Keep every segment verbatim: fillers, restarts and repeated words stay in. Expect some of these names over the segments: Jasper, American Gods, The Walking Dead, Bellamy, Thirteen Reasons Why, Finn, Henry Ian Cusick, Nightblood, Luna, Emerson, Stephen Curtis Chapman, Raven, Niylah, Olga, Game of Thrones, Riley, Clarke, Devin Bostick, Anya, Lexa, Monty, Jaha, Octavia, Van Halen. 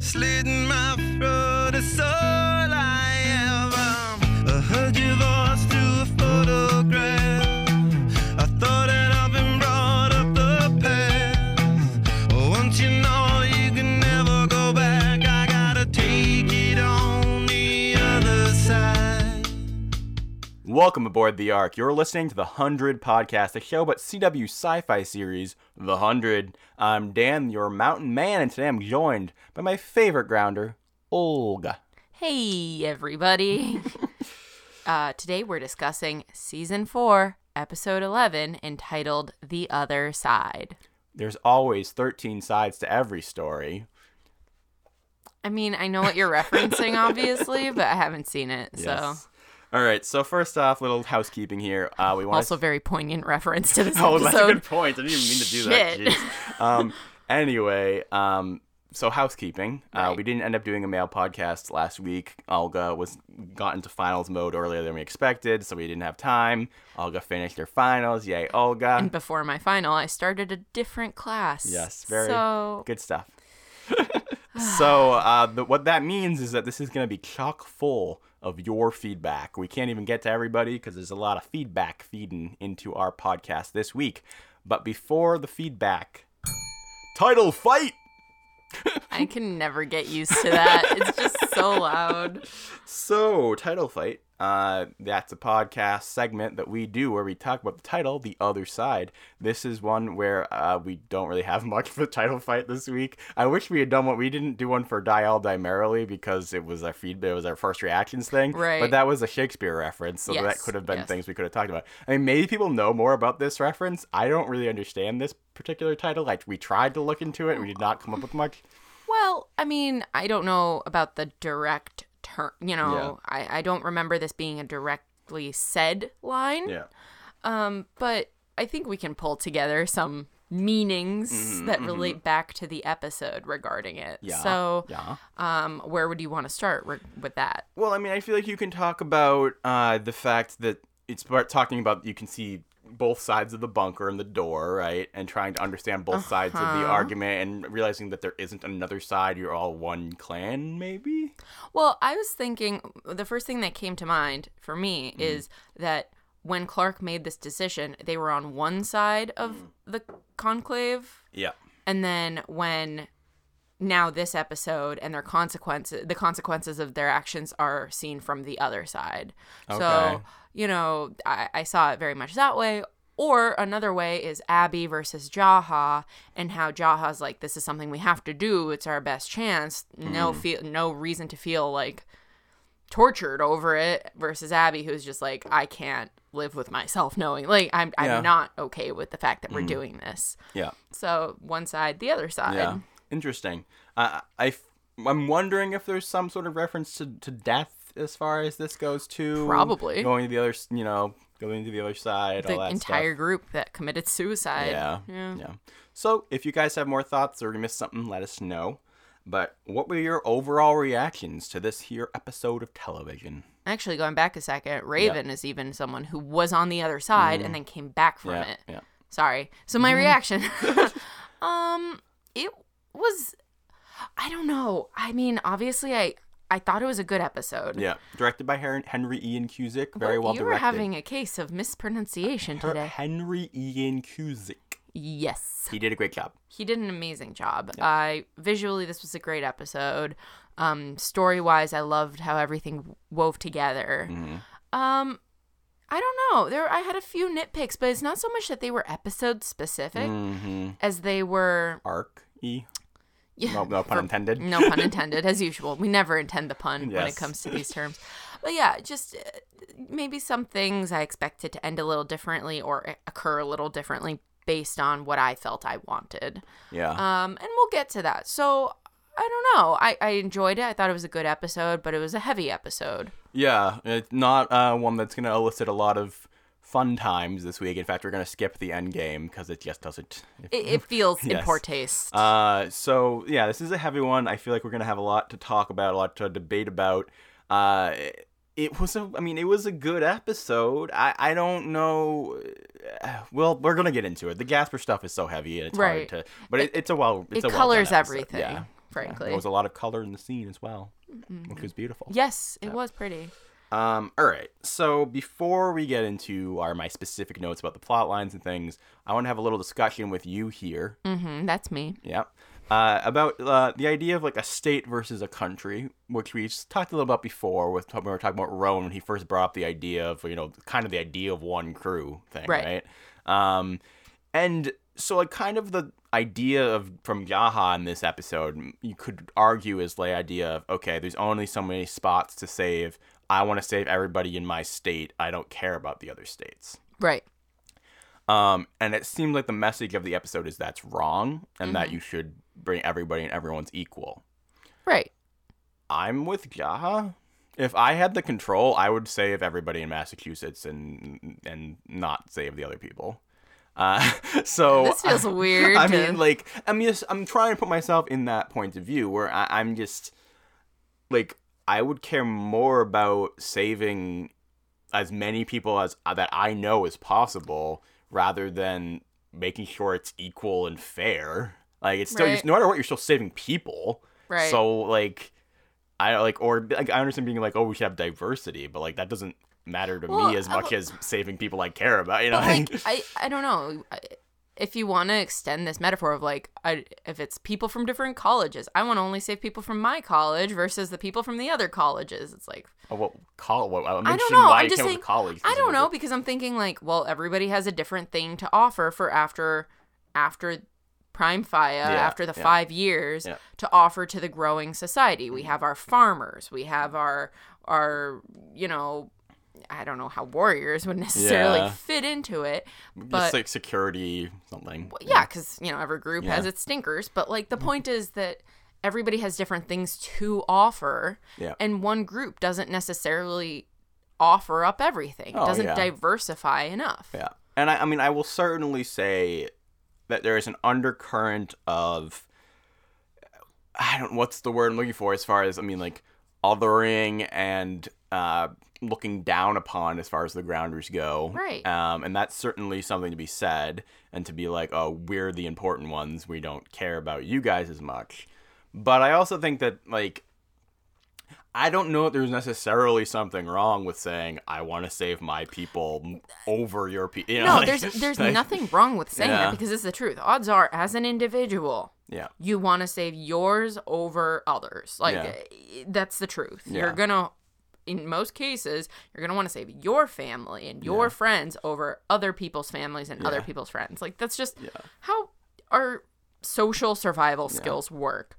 Slit my throat, it's all I am. I'm a heard your voice through a photograph. I thought that I've been brought up the path. Oh, once you know you can never go back, I gotta take it on the other side. Welcome aboard the Ark. You're listening to The one hundred Podcast, a show but C W sci-fi series, The one hundred. I'm Dan, your mountain man, and today I'm joined by my favorite grounder, Olga. Hey, everybody. uh, today we're discussing Season four, Episode eleven, entitled The Other Side. There's always thirteen sides to every story. I mean, I know what you're referencing, obviously, but I haven't seen it, yes. so... All right, so first off, little housekeeping here. Uh, we want also to... very poignant reference to this. Oh, episode. That's a good point. I didn't even mean to do Shit. that. Jeez. Um, anyway, um, so housekeeping. Right. Uh, we didn't end up doing a mail podcast last week. Olga was got into finals mode earlier than we expected, so we didn't have time. Olga finished her finals. Yay, Olga! And before my final, I started a different class. Yes, very so... good stuff. so uh, the, what that means is that this is going to be chock full of your feedback. We can't even get to everybody because there's a lot of feedback feeding into our podcast this week. But before the feedback, title fight! I can never get used to that. It's just so loud. So, title fight. Uh, that's a podcast segment that we do where we talk about the title, The Other Side. This is one where uh, we don't really have much for the title fight this week. I wish we had done what we didn't do one for Die All Die Merrily because it was our feed, it was our first reactions thing. Right. But that was a Shakespeare reference, so yes, that could have been yes. things we could have talked about. I mean, maybe people know more about this reference. I don't really understand this particular title. Like, we tried to look into it, and we did not come up with much. Well, I mean, I don't know about the direct term, you know, yeah. I, I don't remember this being a directly said line. Yeah. Um, but I think we can pull together some meanings mm-hmm, that relate mm-hmm. back to the episode regarding it. Yeah. So, yeah. um, where would you want to start re- with that? Well, I mean, I feel like you can talk about uh the fact that it's talking about you can see both sides of the bunker and the door, right? And trying to understand both uh-huh. sides of the argument and realizing that there isn't another side. You're all one clan, maybe? Well, I was thinking the first thing that came to mind for me mm. is that when Clarke made this decision, they were on one side of mm. the conclave. Yeah. And then when now this episode and their consequences, the consequences of their actions are seen from the other side. Okay. So, you know, I, I saw it very much that way. Or another way is Abby versus Jaha and how Jaha's like, this is something we have to do. It's our best chance. No, mm. feel, no reason to feel like tortured over it versus Abby, who's just like, I can't live with myself knowing like I'm I'm yeah. not okay with the fact that we're mm. doing this. Yeah. So one side, the other side. Yeah. Interesting. Uh, I, I'm wondering if there's some sort of reference to, to death as far as this goes too. Probably. Going to the other, you know, going to the other side, the all that stuff. The entire group that committed suicide. Yeah. yeah. Yeah. So if you guys have more thoughts or you missed something, let us know. But what were your overall reactions to this here episode of television? Actually, going back a second, Raven yep. is even someone who was on the other side mm. and then came back from yeah, it. Yeah. Sorry. So my mm. reaction. um, it was I don't know. I mean, obviously, I I thought it was a good episode. Yeah, directed by Henry Ian Cusick, very well, well you directed. You were having a case of mispronunciation today. Henry Ian Cusick. Yes, he did a great job. He did an amazing job. Yeah. I visually, this was a great episode. Um, story wise, I loved how everything wove together. Mm-hmm. Um, I don't know. There, I had a few nitpicks, but it's not so much that they were episode specific mm-hmm. as they were arc-y. Yeah. No, no pun intended. No pun intended, as usual. We never intend the pun yes. when it comes to these terms. But yeah, just maybe some things I expected to end a little differently or occur a little differently based on what I felt I wanted. Yeah. Um, and we'll get to that. So I don't know. I, I enjoyed it. I thought it was a good episode, but it was a heavy episode. Yeah. It's not uh, one that's going to elicit a lot of fun times this week. In fact, we're going to skip the end game because it just doesn't... It, it feels yes. in poor taste. Uh, so, yeah, this is a heavy one. I feel like we're going to have a lot to talk about, a lot to debate about. Uh, it was a... I mean, it was a good episode. I, I don't know... Well, we're going to get into it. The Gasper stuff is so heavy and it's right. hard to... But it, it, it's a well... It's it a colors well everything. Yeah. frankly. Yeah, there was a lot of color in the scene as well, mm-hmm. which was beautiful. Yes, it so. was pretty. Um, all right. So before we get into our my specific notes about the plot lines and things, I want to have a little discussion with you here. Mm-hmm, that's me. Yeah. Uh, about uh, the idea of like a state versus a country, which we just talked a little about before with when we were talking about Roan when he first brought up the idea of, you know, kind of the idea of one crew thing, right? right? Um, and so like kind of the idea of from Jaha in this episode, you could argue is the idea of, okay, there's only so many spots to save. I want to save everybody in my state. I don't care about the other states. Right. Um, and it seems like the message of the episode is that's wrong and mm-hmm. that you should bring everybody and everyone's equal. Right. I'm with Jaha. If I had the control, I would save everybody in Massachusetts and and not save the other people. Uh, so this feels I, weird. I mean, like I'm just I'm trying to put myself in that point of view where I, I'm just like I would care more about saving as many people as that I know is possible rather than making sure it's equal and fair. Like it's still right. no matter what, you're still saving people. Right. So like I like or like I understand being like, oh, we should have diversity, but like that doesn't matter to well, me as much as saving people I care about. You know, like, I I don't know if you want to extend this metaphor of like I, if it's people from different colleges, I want to only save people from my college versus the people from the other colleges. It's like oh, well, call well, I don't know. I'm just saying college. I don't know because I'm thinking like well, everybody has a different thing to offer for after after. Prime F I A yeah, after the yeah, five years yeah. to offer to the growing society. We have our farmers. We have our, our you know, I don't know how warriors would necessarily yeah. fit into it. But it's like security something. Well, yeah, because, you know, every group yeah. has its stinkers. But, like, the point is that everybody has different things to offer. Yeah. And one group doesn't necessarily offer up everything. Oh, it doesn't yeah. diversify enough. Yeah. And, I, I mean, I will certainly say that there is an undercurrent of, I don't know what's the word I'm looking for as far as, I mean, like, othering and uh, looking down upon as far as the Grounders go. Right. Um, and that's certainly something to be said and to be like, oh, we're the important ones. We don't care about you guys as much. But I also think that, like, I don't know if there's necessarily something wrong with saying I want to save my people over your people. You know, no, like, there's there's like, nothing wrong with saying yeah. that because it's the truth. Odds are, as an individual, yeah, you want to save yours over others. Like yeah. that's the truth. Yeah. You're gonna, in most cases, you're gonna want to save your family and your yeah. friends over other people's families and yeah. other people's friends. Like that's just yeah. how our social survival skills yeah. work.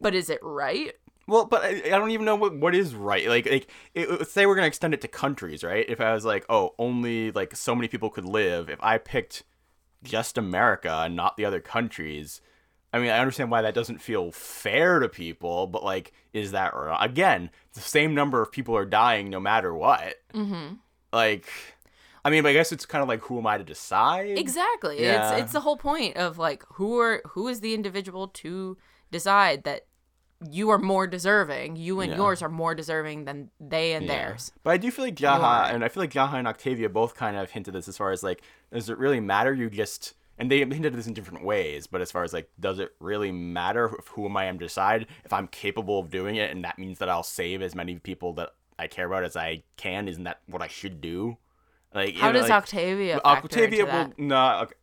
But is it right? Well, but I, I don't even know what, what is right. Like, like it, say we're going to extend it to countries, right? If I was like, oh, only like so many people could live. If I picked just America and not the other countries, I mean, I understand why that doesn't feel fair to people. But like, is that wrong? Again, the same number of people are dying no matter what. Mm-hmm. Like, I mean, but I guess it's kind of like, who am I to decide? Exactly. Yeah. It's it's the whole point of like, who are who is the individual to decide that you are more deserving. You and yeah. yours are more deserving than they and yeah. theirs. But I do feel like Jaha, right. and I feel like Jaha and Octavia both kind of hinted this as far as like, does it really matter? You just, and they hinted this in different ways, but as far as like, does it really matter if who am I am to decide if I'm capable of doing it? And that means that I'll save as many people that I care about as I can. Isn't that what I should do? Like, how you know, does like, Octavia factor Octavia into that? will not. Okay.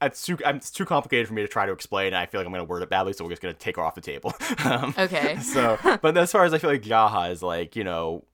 It's too, it's too complicated for me to try to explain, and I feel like I'm going to word it badly, so we're just going to take her off the table. um, okay. so, but as far as I feel like Jaha is like, you know,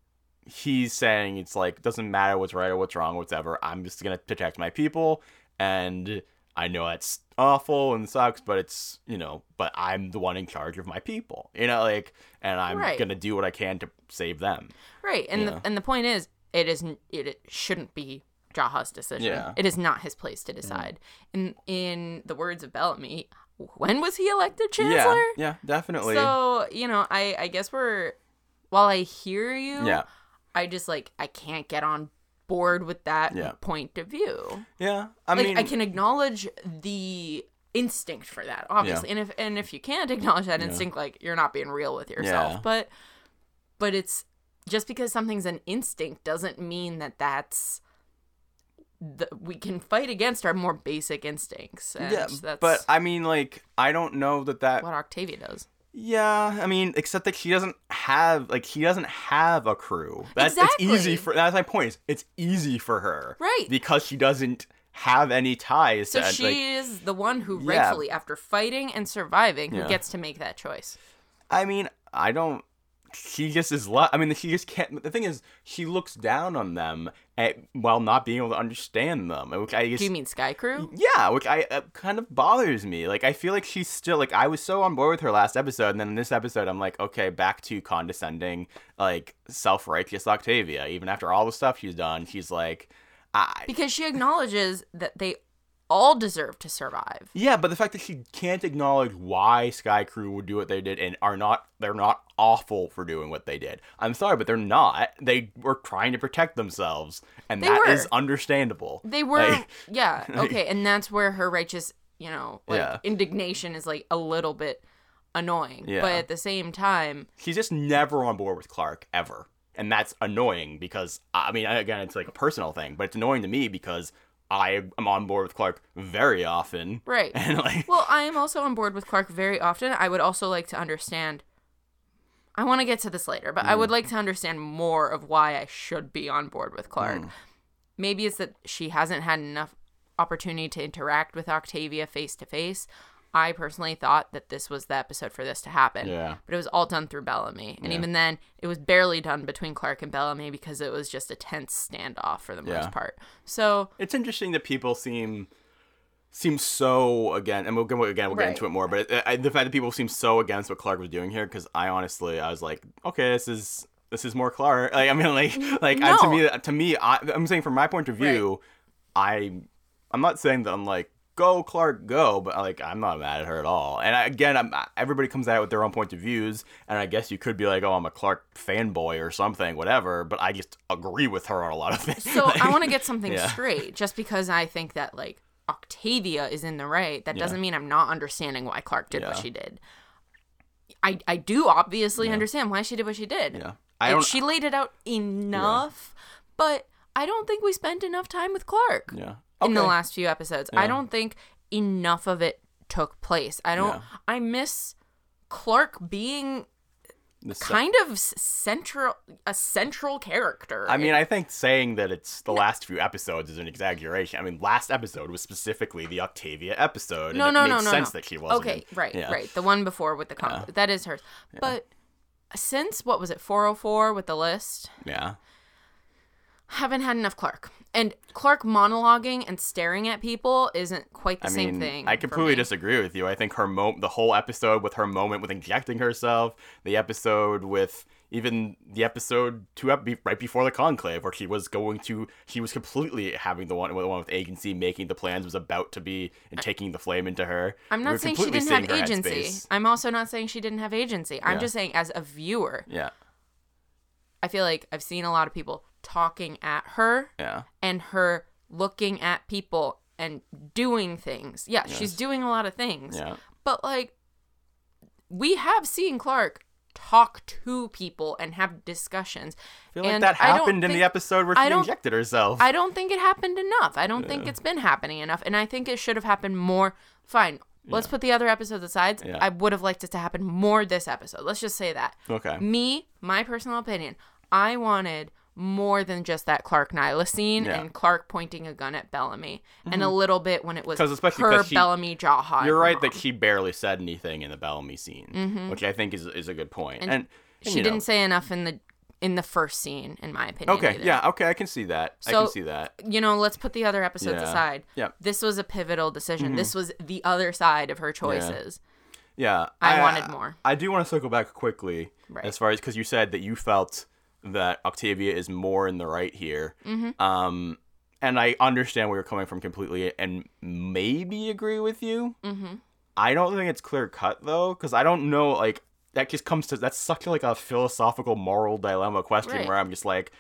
he's saying it's like, doesn't matter what's right or what's wrong or whatever. I'm just going to protect my people, and I know that's awful and sucks, but it's, you know, but I'm the one in charge of my people, you know, like, and I'm right. going to do what I can to save them. Right. And the, know? and the point is, it isn't, it, it shouldn't be Jaha's decision. Yeah. It is not his place to decide. Mm. In in the words of Bellamy, when was he elected chancellor? Yeah, yeah, definitely. So, you know, I, I guess we're, while I hear you, yeah. I just, like, I can't get on board with that yeah. point of view. Yeah, I like, mean. I can acknowledge the instinct for that, obviously. Yeah. And if and if you can't acknowledge that yeah. instinct, like, you're not being real with yourself. Yeah. But But it's, just because something's an instinct doesn't mean that that's, The, we can fight against our more basic instincts. And yeah, that's but I mean, like, I don't know that that what Octavia does. Yeah, I mean, except that she doesn't have, like, he doesn't have a crew. That's exactly. It's easy for, that's my point, is it's easy for her. Right. Because she doesn't have any ties. So to, she like, is the one who yeah. rightfully, after fighting and surviving, who yeah. gets to make that choice. I mean, I don't, she just is, lo- I mean, she just can't, the thing is, she looks down on them at, while not being able to understand them. I guess, do you mean Skaikru? Yeah, which I uh, kind of bothers me. Like, I feel like she's still, like, I was so on board with her last episode, and then in this episode, I'm like, okay, back to condescending, like, self-righteous Octavia. Even after all the stuff she's done, she's like, I... Because she acknowledges that they all deserve to survive. Yeah, but the fact that she can't acknowledge why Skaikru would do what they did and are not, they're not awful for doing what they did. I'm sorry, but they're not. They were trying to protect themselves, and they that were. is understandable. They were, like, yeah, okay, and that's where her righteous, you know, like, yeah. indignation is, like, a little bit annoying. Yeah. But at the same time... She's just never on board with Clarke, ever. And that's annoying because, I mean, again, it's, like, a personal thing, but it's annoying to me because... I am on board with Clarke very often. Right. And like, well, I am also on board with Clarke very often. I would also like to understand... I want to get to this later, but mm. I would like to understand more of why I should be on board with Clarke. Mm. Maybe it's that she hasn't had enough opportunity to interact with Octavia face-to-face. I personally thought that this was the episode for this to happen. Yeah. But it was all done through Bellamy. And yeah. even then, it was barely done between Clarke and Bellamy because it was just a tense standoff for the most yeah. part. So it's interesting that people seem seem so, again, and we'll, again, we'll right. get into it more, but it, I, the fact that people seem so against what Clarke was doing here, because I honestly, I was like, okay, this is this is more Clarke. Like, I mean, like, like no. I, to me, to me I, I'm saying from my point of view, right. I, I'm not saying that I'm like, go Clarke go, but like I'm not mad at her at all. And I, again, I'm everybody comes at it with their own point of views, and I guess you could be like, oh, I'm a Clarke fanboy or something, whatever, but I just agree with her on a lot of things. So like, I want to get something yeah. straight. Just because I think that like Octavia is in the right, that yeah. doesn't mean I'm not understanding why Clarke did yeah. what she did. I I do obviously yeah. understand why she did what she did. Yeah. I don't, she laid it out enough, yeah. but I don't think we spent enough time with Clarke. Yeah. Okay. In the last few episodes. Yeah. I don't think enough of it took place. I don't... Yeah. I miss Clarke being the kind se- of central... A central character. I mean, it, I think saying that it's the no, last few episodes is an exaggeration. I mean, last episode was specifically the Octavia episode. No, and no, it no, makes no, sense no. that she wasn't. Okay, in, right, yeah. right. The one before with the... Con- yeah. That is hers. Yeah. But since, what was it, four oh four with the list? Yeah. Haven't had enough Clarke. And Clarke monologuing and staring at people isn't quite the I same mean, thing. I completely disagree with you. I think her mo- the whole episode with her moment with injecting herself, the episode with even the episode two ep- right before the conclave where she was going to, she was completely having the one, the one with agency, making the plans, was about to be and taking the flame into her. I'm not we saying she didn't have agency. Headspace. I'm also not saying she didn't have agency. I'm yeah. just saying as a viewer. Yeah. I feel like I've seen a lot of people talking at her yeah. and her looking at people and doing things. Yeah, yes. She's doing a lot of things. Yeah. But, like, we have seen Clarke talk to people and have discussions. I feel and like that happened in think, the episode where she injected herself. I don't think it happened enough. I don't yeah. think it's been happening enough. And I think it should have happened more. Fine. Let's yeah. put the other episodes aside. Yeah. I would have liked it to happen more this episode. Let's just say that. Okay. Me, my personal opinion, I wanted more than just that Clarke Niylah scene yeah. and Clarke pointing a gun at Bellamy mm-hmm. and a little bit when it was her she, Bellamy Jaha. You're right mom. that she barely said anything in the Bellamy scene, mm-hmm. which I think is is a good point. And, and, and she didn't know. say enough in the in the first scene, in my opinion. Okay, either. yeah, okay, I can see that. So, I can see that. You know, let's put the other episodes yeah. aside. Yeah. This was a pivotal decision. Mm-hmm. This was the other side of her choices. Yeah, yeah. I, I wanted more. I do want to circle back quickly right. as far as, because you said that you felt that Octavia is more in the right here. Mm-hmm. Um, and I understand where you're coming from completely and maybe agree with you. Mm-hmm. I don't think it's clear cut, though, because I don't know, like, that just comes to, that's such like a philosophical moral dilemma question right. where I'm just like,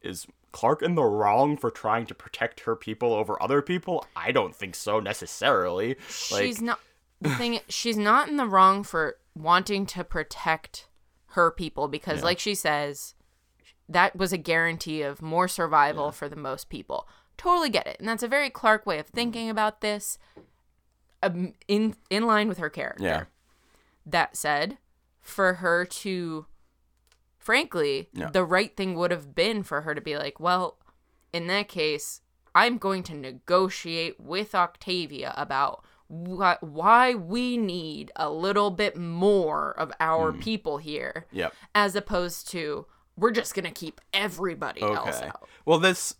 is Clarke in the wrong for trying to protect her people over other people? I don't think so necessarily. She's like, not, the thing, she's not in the wrong for wanting to protect her people because yeah. like she says, that was a guarantee of more survival yeah. for the most people. Totally get it. And that's a very Clarke way of thinking about this, um, in in line with her character. Yeah. That said, for her to, frankly, yeah. the right thing would have been for her to be like, well, in that case, I'm going to negotiate with Octavia about wh- why we need a little bit more of our mm. people here, yep. as opposed to we're just going to keep everybody okay. else out. Well, this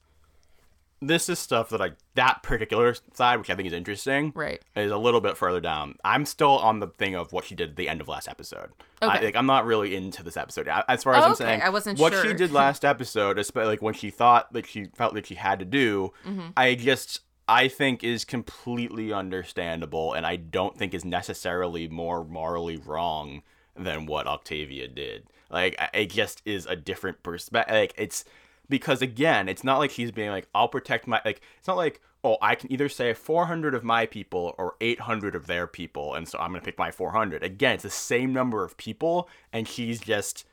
this is stuff that I, that particular side, which I think is interesting, right. is a little bit further down. I'm still on the thing of what she did at the end of last episode. Okay. I, like, I'm not really into this episode. I, as far as oh, I'm okay. saying, I wasn't what sure. she did last episode, especially like when she thought that she felt that she had to do, mm-hmm. I just, I think is completely understandable, and I don't think is necessarily more morally wrong than what Octavia did. Like, it just is a different perspective. Like, it's because, again, it's not like she's being like, I'll protect my, like, it's not like, oh, I can either say four hundred of my people or eight hundred of their people, and so I'm going to pick my four hundred. Again, it's the same number of people, and she's just,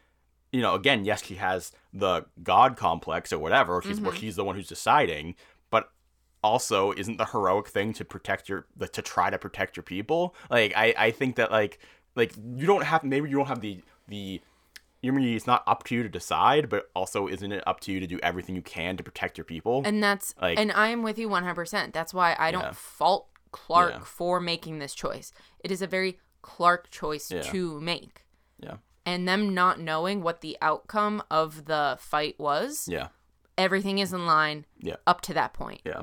you know, again, yes, she has the God complex or whatever. She's, mm-hmm. where she's the one who's deciding, but also isn't the heroic thing to protect your, to try to protect your people? Like, I, I think that, like, like, you don't have, maybe you don't have the, the, you mean it's not up to you to decide, but also isn't it up to you to do everything you can to protect your people? And that's, like, and I am with you one hundred percent. That's why I don't yeah. fault Clarke yeah. for making this choice. It is a very Clarke choice yeah. to make. Yeah. And them not knowing what the outcome of the fight was. Yeah. Everything is in line yeah. up to that point. Yeah.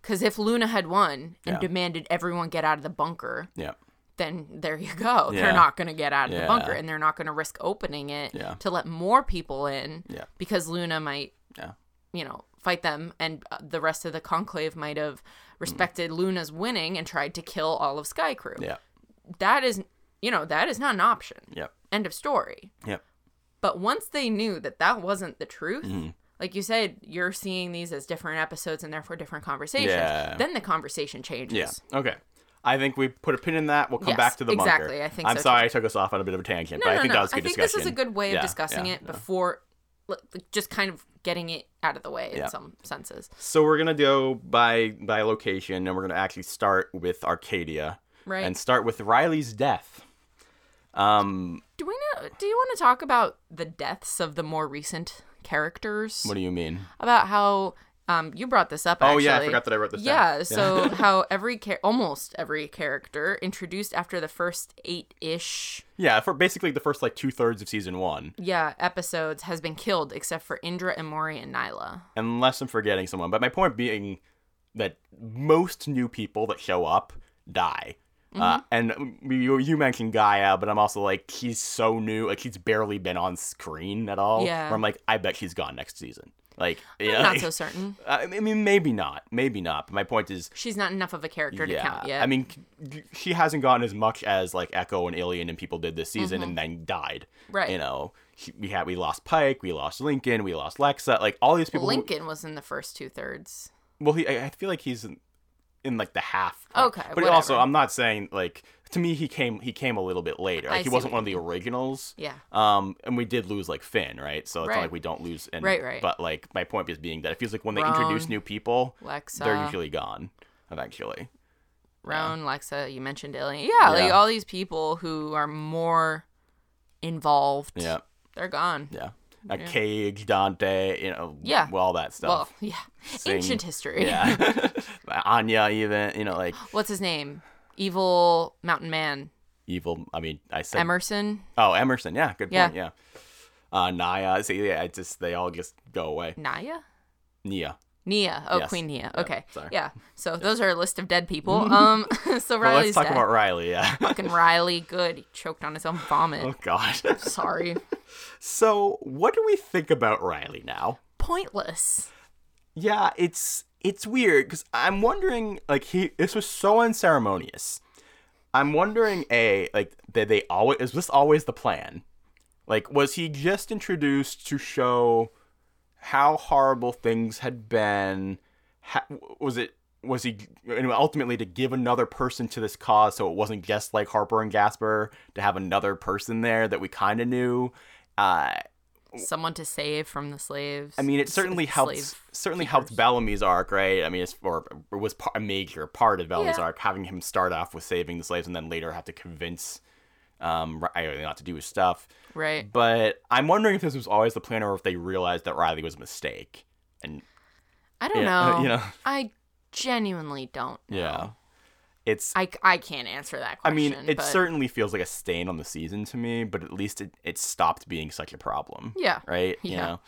Because if Luna had won and yeah. demanded everyone get out of the bunker. Yeah. Then there you go. Yeah. They're not going to get out of yeah. the bunker, and they're not going to risk opening it yeah. to let more people in yeah. because Luna might, yeah. you know, fight them, and the rest of the Conclave might have respected mm. Luna's winning and tried to kill all of Skaikru. Yeah. That is, you know, that is not an option. Yep. End of story. Yep. But once they knew that that wasn't the truth, mm. like you said, you're seeing these as different episodes and therefore different conversations. Yeah. Then the conversation changes. Yeah. Okay. I think we put a pin in that. We'll come yes, back to the bunker. Exactly, I think I'm so sorry too. I took us off on a bit of a tangent, no, but no, I think no. that was a good discussion. I think discussion. This is a good way of yeah, discussing yeah, it yeah. before just kind of getting it out of the way in yeah. some senses. So we're going to go by, by location, and we're going to actually start with Arcadia. Right. And start with Riley's death. Um, do we know, do you want to talk about the deaths of the more recent characters? What do you mean? About how... Um, you brought this up, actually. Oh, yeah, I forgot that I wrote this yeah, down. Yeah, so how every char- almost every character introduced after the first eight-ish... Yeah, for basically the first, like, two-thirds of season one. Yeah, episodes has been killed, except for Indra, Emory, and Niylah. Unless I'm forgetting someone. But my point being that most new people that show up die. Mm-hmm. Uh, and you, you mentioned Gaia, but I'm also like, she's so new. Like, she's barely been on screen at all. Yeah. Where I'm like, I bet she's gone next season. Like, I'm know, not like, so certain. I mean, maybe not. Maybe not. But my point is... She's not enough of a character yeah, to count yet. I mean, she hasn't gotten as much as, like, Echo and Alien and people did this season mm-hmm. and then died. Right. You know, she, we had we lost Pike, we lost Lincoln, we lost Lexa. Like, all these people... Lincoln who, was in the first two-thirds. Well, he, I feel like he's in, in like, the half. Okay, But whatever. also, I'm not saying, like... To me, he came he came a little bit later. Like, I he wasn't one of the originals. Yeah. Um, and we did lose, like, Finn, right? So it's right. not like we don't lose. And, right, right. But, like, my point is being that it feels like when Roan, they introduce new people, Lexa. They're usually gone, eventually. Roan, yeah. Lexa, you mentioned Alien. Yeah, yeah, like, all these people who are more involved, yeah. they're gone. Yeah. A yeah. Cage, Dante, you know, yeah. well, all that stuff. Well, yeah. Sing. Ancient history. Yeah. Anya, even, you know, like. What's his name? Evil Mountain Man. Evil, I mean, I said... Emerson. Oh, Emerson, yeah, good point, yeah. yeah. Uh, Nia, see, yeah, it's just, they all just go away. Nia? Nia. Nia, oh, yes. Queen Nia, yeah, okay. Sorry. Yeah, so yeah. those are a list of dead people. Um, So Riley's well, let's talk dead. about Riley, yeah. Fucking Riley, good, he choked on his own vomit. Oh, God. Sorry. So, what do we think about Riley now? Pointless. Yeah, it's... It's weird because I'm wondering, like, he this was so unceremonious. I'm wondering, a like, did they always is this always the plan? Like, was he just introduced to show how horrible things had been? How, was it was he anyway, ultimately to give another person to this cause, so it wasn't just like Harper and Jasper to have another person there that we kind of knew. Uh, Someone to save from the slaves. I mean, it certainly helps. Certainly keepers. helped Bellamy's arc, right? I mean, it's, or it was a major part of Bellamy's yeah. arc, having him start off with saving the slaves and then later have to convince Um, Riley not to do his stuff. Right. But I'm wondering if this was always the plan or if they realized that Riley was a mistake. And I don't you know, know. You know. I genuinely don't know. Yeah. It's I, I can't answer that question. I mean, it but... certainly feels like a stain on the season to me, but at least it, it stopped being such a problem. Yeah. Right? Yeah. You know?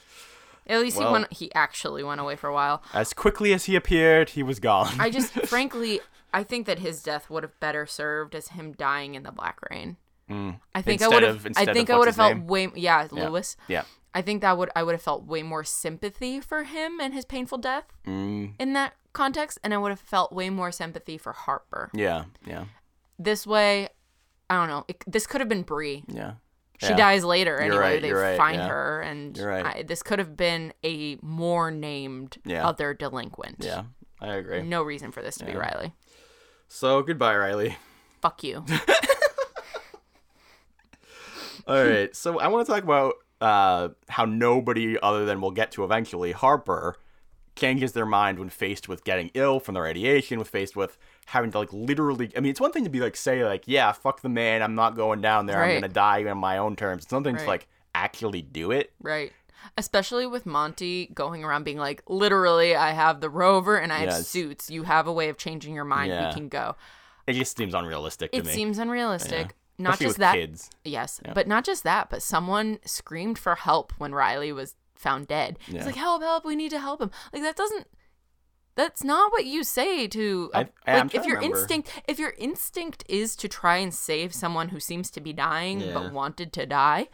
At least well, he went, he actually went away for a while. As quickly as he appeared, he was gone. I just, frankly, I think that his death would have better served as him dying in the Black Rain. Mm. I think instead I would have. I think I would have felt name? way. Yeah, yeah. Lewis. Yeah. I think that would I would have felt way more sympathy for him and his painful death mm. in that context, and I would have felt way more sympathy for Harper. Yeah, yeah. This way, I don't know. It, this could have been Bree. Yeah, she yeah. dies later anyway. You're right, they you're right, find yeah. her, and you're right. I, this could have been a more named yeah. other delinquent. Yeah, I agree. No reason for this to yeah. be Riley. So goodbye, Riley. Fuck you. All right, so I want to talk about uh, how nobody other than we'll get to eventually, Harper, can use their mind when faced with getting ill from the radiation, when faced with having to, like, literally... I mean, it's one thing to be, like, say, like, yeah, fuck the man, I'm not going down there, right. I'm going to die on my own terms. It's something right. to, like, actually do it. Right. Especially with Monty going around being like, literally, I have the rover and I yes. have suits. You have a way of changing your mind. Yeah. We can go. It just seems unrealistic to it me. It seems unrealistic. Yeah. Not Especially just that, kids. Yes, yeah. But not just that, but someone screamed for help when Riley was found dead. Yeah. It's like, help, help, we need to help him. Like, that doesn't, that's not what you say to, I, I, like, if your instinct, if your instinct is to try and save someone who seems to be dying yeah. but wanted to die,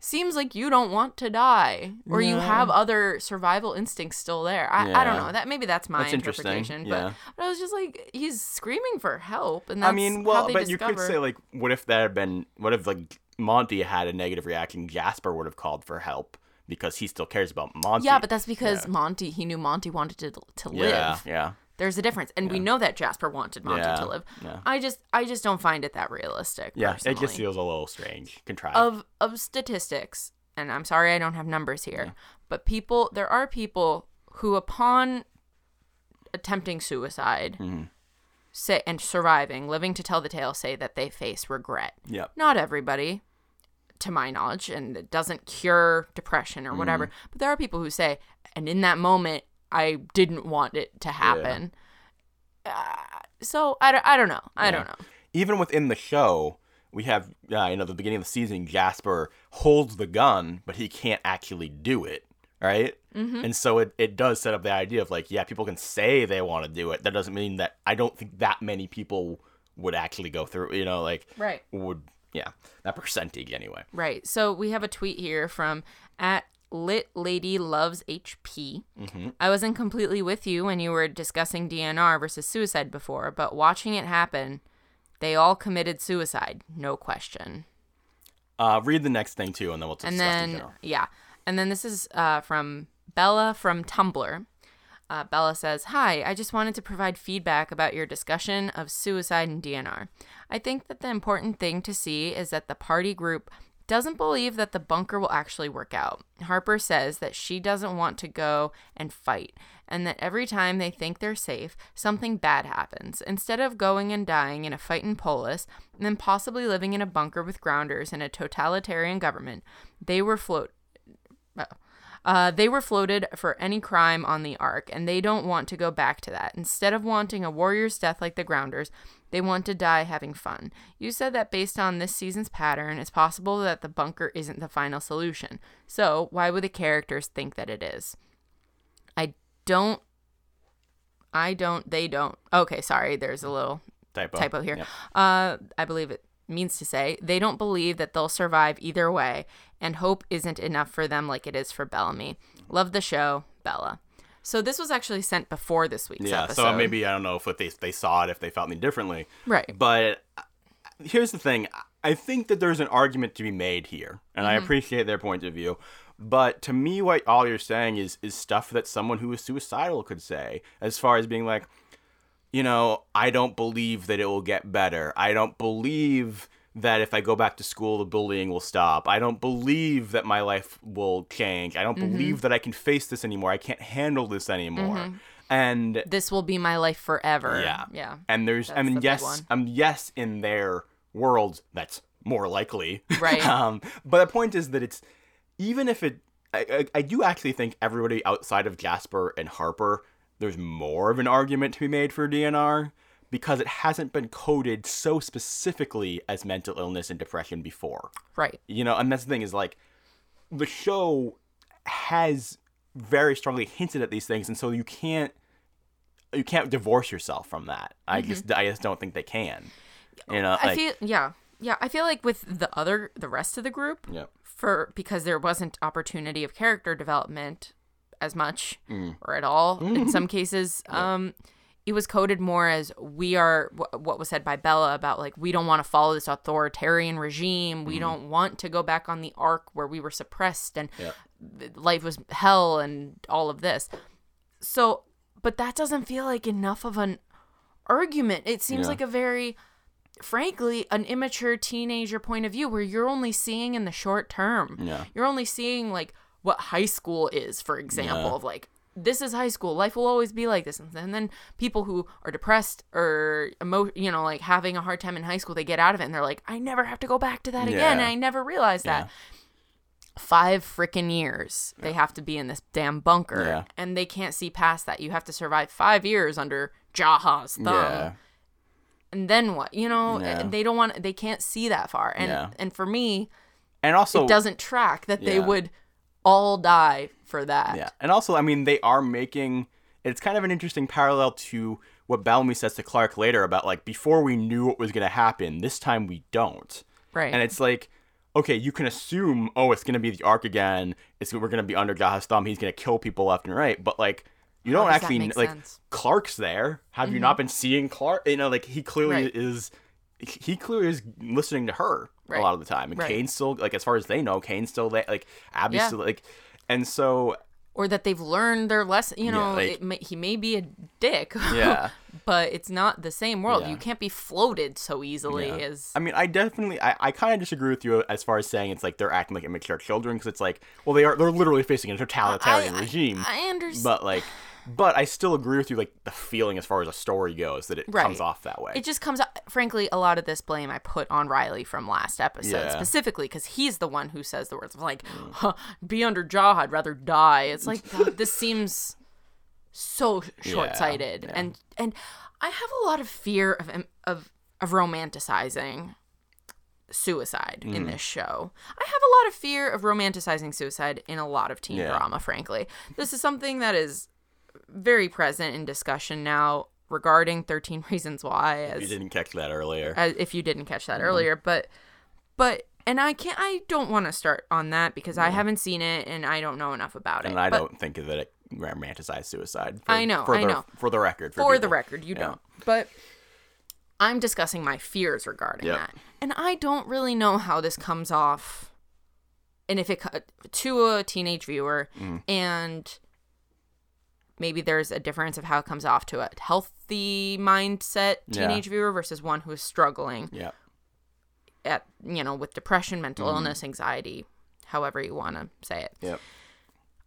seems like you don't want to die or yeah. you have other survival instincts still there. I, yeah. I don't know. That Maybe that's my that's interpretation. But, yeah. but I was just like, he's screaming for help. And that's I mean, well, how they but discover. You could say, like, what if there had been, what if, like, Monty had a negative reaction? Jasper would have called for help because he still cares about Monty. Yeah, but that's because yeah. Monty, he knew Monty wanted to, to live. Yeah, yeah. There's a difference. And yeah. we know that Jasper wanted Monty yeah. to live. Yeah. I just I just don't find it that realistic. Yeah, personally. It just feels a little strange. Contrived. Of of statistics, and I'm sorry I don't have numbers here, yeah. but people there are people who upon attempting suicide mm-hmm. say and surviving, living to tell the tale, say that they face regret. Yep. Not everybody, to my knowledge, and it doesn't cure depression or mm-hmm. whatever. But there are people who say, and in that moment I didn't want it to happen. Yeah. Uh, so, I don't, I don't know. I yeah. don't know. Even within the show, we have, uh, you know, the beginning of the season, Jasper holds the gun, but he can't actually do it, right? Mm-hmm. And so it, it does set up the idea of, like, yeah, people can say they want to do it. That doesn't mean that I don't think that many people would actually go through, you know, like, right. would, yeah, that percentage anyway. Right. So, we have a tweet here from at Lit Lady Loves H P. Mm-hmm. I wasn't completely with you when you were discussing D N R versus suicide before, but watching it happen, they all committed suicide, no question. Uh, read the next thing too, and then we'll discuss and then, in general. Yeah. And then this is uh, from Bella from Tumblr. Uh, Bella says, hi, I just wanted to provide feedback about your discussion of suicide and D N R. I think that the important thing to see is that the party group doesn't believe that the bunker will actually work out. Harper says that she doesn't want to go and fight, and that every time they think they're safe, something bad happens. Instead of going and dying in a fight in Polis, and then possibly living in a bunker with grounders in a totalitarian government, they were float. Uh, they were floated for any crime on the Ark, and they don't want to go back to that. Instead of wanting a warrior's death like the Grounders, they want to die having fun. You said that based on this season's pattern, it's possible that the bunker isn't the final solution. So, why would the characters think that it is? I don't... I don't... They don't... Okay, sorry, there's a little typo, typo here. Yep. Uh, I believe it means to say they don't believe that they'll survive either way, and hope isn't enough for them like it is for Bellamy. Love the show, Bella. So this was actually sent before this week's yeah, episode. Yeah, so maybe, I don't know if they, they saw it, if they felt me differently. Right. But here's the thing. I think that there's an argument to be made here, and mm-hmm. I appreciate their point of view. But to me, what all you're saying is is stuff that someone who is suicidal could say, as far as being like, you know, I don't believe that it will get better. I don't believe that if I go back to school, the bullying will stop. I don't believe that my life will change. I don't mm-hmm. believe that I can face this anymore. I can't handle this anymore. Mm-hmm. And this will be my life forever. Yeah. Yeah. And there's, That's I mean, the yes, um, yes, in their world, that's more likely. Right. um, but the point is that it's, even if it, I, I, I do actually think everybody outside of Jasper and Harper, there's more of an argument to be made for D N R because it hasn't been coded so specifically as mental illness and depression before. Right. You know, and that's the thing is, like, the show has very strongly hinted at these things, and so you can't, you can't divorce yourself from that. I mm-hmm. just, I just don't think they can. You know, I like, feel, yeah, yeah. I feel like with the other, the rest of the group, yeah. for because there wasn't opportunity of character development as much mm. or at all mm-hmm. in some cases. Yeah. Um, it was coded more as we are w- what was said by Bella about like, we don't want to follow this authoritarian regime. We mm. don't want to go back on the Ark where we were suppressed and yeah. life was hell and all of this. So, but that doesn't feel like enough of an argument. It seems yeah. like a very, frankly, an immature teenager point of view where you're only seeing in the short term. Yeah. You're only seeing like what high school is, for example, yeah. of like, this is high school. Life will always be like this. And then people who are depressed or, emo- you know, like having a hard time in high school, they get out of it and they're like, I never have to go back to that yeah. again. And I never realized yeah. that. Five freaking years yeah. they have to be in this damn bunker yeah. and they can't see past that. You have to survive five years under Jaha's thumb. Yeah. And then what? You know, yeah. they don't want, they can't see that far. And yeah. and for me, and also, it doesn't track that yeah. they would all die for that. Yeah. And also, I mean, they are making, it's kind of an interesting parallel to what Bellamy says to Clarke later about like, before we knew what was going to happen, this time we don't. Right. And it's like, okay, you can assume, oh, it's going to be the Ark again. It's we're going to be under Jaha's thumb. He's going to kill people left and right. But like, you don't actually, like, sense? Clark's there. Have mm-hmm. you not been seeing Clarke? You know, like, he clearly right. is, he clearly is listening to her right. a lot of the time. And right. Kane's still, like, as far as they know, Kane's still there. Like, Abby's yeah. still, like, and so. Or that they've learned their lesson. You know, yeah, like, it may, he may be a dick. Yeah. But it's not the same world. Yeah. You can't be floated so easily yeah. as. I mean, I definitely, I, I kind of disagree with you as far as saying it's like they're acting like immature children because it's like, well, they are, they're literally facing a totalitarian I, I, regime. I, I understand. But like. But I still agree with you, like, the feeling as far as a story goes, that it right. comes off that way. It just comes, frankly, a lot of this blame I put on Riley from last episode, yeah. specifically, because he's the one who says the words of, like, mm. huh, be under Jaha, I'd rather die. It's like, this seems so short-sighted. Yeah, yeah. And and I have a lot of fear of of, of romanticizing suicide mm. in this show. I have a lot of fear of romanticizing suicide in a lot of teen yeah. drama, frankly. This is something that is very present in discussion now regarding thirteen Reasons Why. As, if you didn't catch that earlier. As, if you didn't catch that mm-hmm. earlier. But, but and I can't, I don't want to start on that because mm. I haven't seen it and I don't know enough about it. And I but, don't think that it romanticized suicide. For, I know, for I the, know. For the record. For, for the record, you yeah. don't. But I'm discussing my fears regarding yep. that. And I don't really know how this comes off and if it to a teenage viewer mm. and maybe there's a difference of how it comes off to a healthy mindset teenage yeah. viewer versus one who is struggling yeah. at, you know, with depression, mental mm. illness, anxiety, however you want to say it. Yep.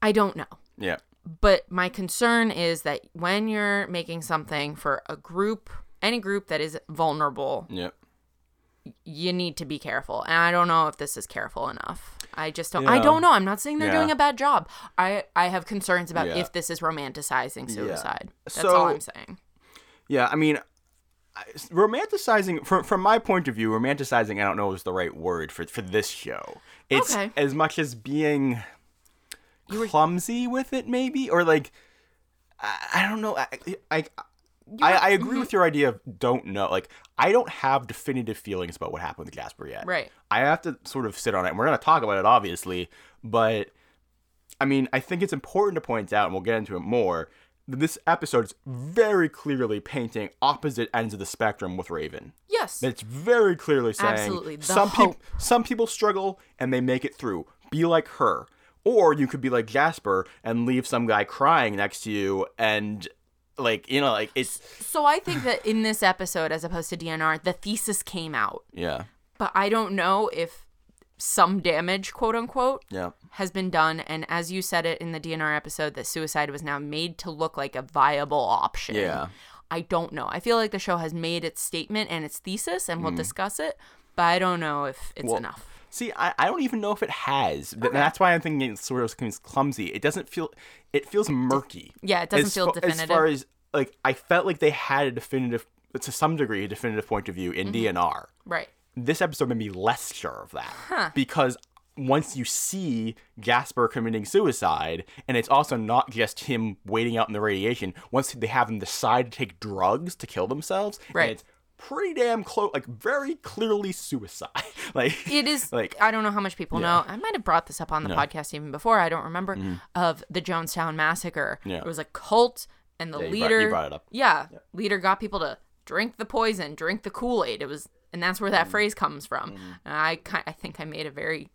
I don't know. Yeah. But my concern is that when you're making something for a group, any group that is vulnerable, yep. you need to be careful. And I don't know if this is careful enough. I just don't. Yeah. I don't know. I'm not saying they're yeah. doing a bad job. I, I have concerns about yeah. if this is romanticizing suicide. Yeah. That's so, all I'm saying. Yeah, I mean, romanticizing from from my point of view, romanticizing I don't know is the right word for for this show. It's okay. as much as being you were, clumsy with it, maybe, or like I, I don't know. I I, were, I, I agree mm-hmm. with your idea of don't know. Like, I don't have definitive feelings about what happened with Jasper yet. Right. I have to sort of sit on it, and we're going to talk about it, obviously, but, I mean, I think it's important to point out, and we'll get into it more, that this episode is very clearly painting opposite ends of the spectrum with Raven. Yes. It's very clearly saying absolutely. The some, hope. Peop- some people struggle, and they make it through. Be like her. Or you could be like Jasper and leave some guy crying next to you, and like, you know, like, it's. So I think that in this episode, as opposed to D N R, the thesis came out. Yeah. But I don't know if some damage, quote unquote, yeah. has been done. And as you said it in the D N R episode, that suicide was now made to look like a viable option. Yeah. I don't know. I feel like the show has made its statement and its thesis, and we'll mm. discuss it. but I don't know if it's well, enough. See, I, I don't even know if it has. Okay. That's why I'm thinking it's sort of it's clumsy. It doesn't feel, it feels murky. Yeah, it doesn't as, feel definitive. As far as, like, I felt like they had a definitive, to some degree, a definitive point of view in mm-hmm. D and R. Right. This episode made me less sure of that. Huh. Because once you see Jasper committing suicide, and it's also not just him waiting out in the radiation, once they have him decide to take drugs to kill themselves, right. and it's pretty damn close, like very clearly suicide. Like it is. Like I don't know how much people yeah. know. I might have brought this up on the no. podcast even before. I don't remember mm. of the Jonestown massacre. Yeah. It was a cult, and the yeah, leader. You brought, you brought it up. Yeah, yeah, leader got people to drink the poison, drink the Kool-Aid. It was, and that's where that mm. phrase comes from. Mm. And I, I think I made a very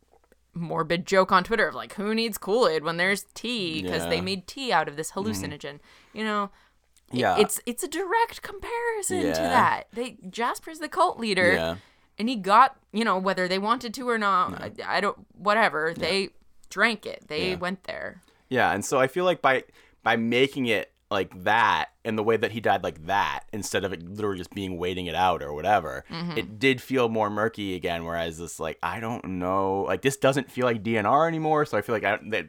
morbid joke on Twitter of like, who needs Kool-Aid when there's tea? Because yeah. they made tea out of this hallucinogen. Mm. You know. Yeah. It's it's a direct comparison yeah. to that. They Jasper's the cult leader, yeah. and he got, you know, whether they wanted to or not, no. I, I don't, whatever, yeah. they drank it. They yeah. went there. Yeah, and so I feel like by by making it like that, and the way that he died like that, instead of it literally just being waiting it out or whatever, mm-hmm. it did feel more murky again, whereas this, like, I don't know, like, this doesn't feel like D and R anymore, so I feel like I don't... That,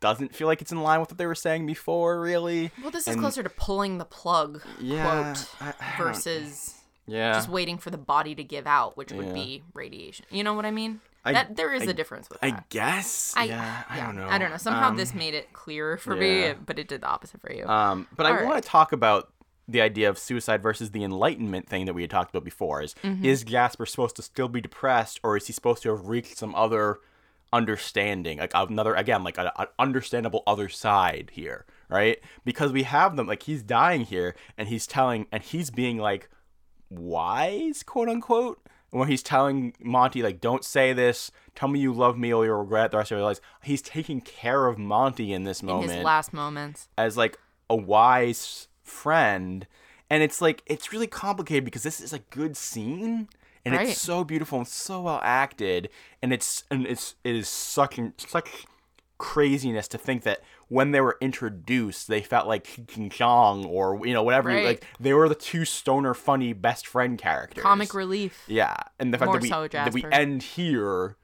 doesn't feel like it's in line with what they were saying before, really. Well, this is and, closer to pulling the plug, yeah, quote, I, I versus yeah. just waiting for the body to give out, which would yeah. be radiation. You know what I mean? I, that There is I, a difference with I that. I guess? I, yeah, I yeah. don't know. I don't know. Somehow um, this made it clearer for yeah. me, but it did the opposite for you. Um, but All I right. want to talk about the idea of suicide versus the enlightenment thing that we had talked about before. Is, mm-hmm. is Jasper supposed to still be depressed, or is he supposed to have reached some other... understanding, like another, again, like an understandable other side here, right? Because we have them, like, he's dying here, and he's telling, and he's being, like, wise, quote unquote, when he's telling Monty, like, don't say this, tell me you love me or you'll regret the rest of your life. He's taking care of Monty in this moment. In his last moments. As, like, a wise friend. And it's, like, it's really complicated because this is a good scene. And right. it's so beautiful and so well acted, and it's and it's it is such such craziness to think that when they were introduced, they felt like King Chong or you know whatever, right. like they were the two stoner funny best friend characters, comic relief. Yeah, and the fact More that we so that we end here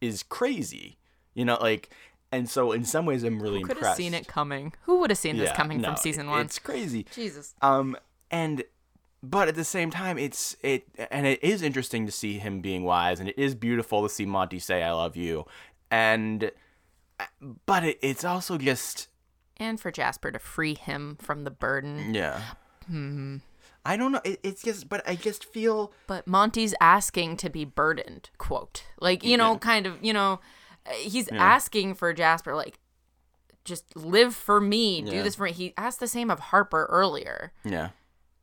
is crazy, you know, like. And so, in some ways, I'm really Who could impressed. Could have seen it coming? Who would have seen yeah, this coming no, from season one? It's crazy. Jesus. Um and. But at the same time, it's it and it is interesting to see him being wise, and it is beautiful to see Monty say "I love you," and but it, it's also just and for Jasper to free him from the burden. Yeah, mm-hmm. I don't know. It, it's just, but I just feel. But Monty's asking to be burdened. Quote, like you yeah. know, kind of, you know, he's yeah. asking for Jasper, like. Just live for me, yeah. do this for me. He asked the same of Harper earlier. Yeah.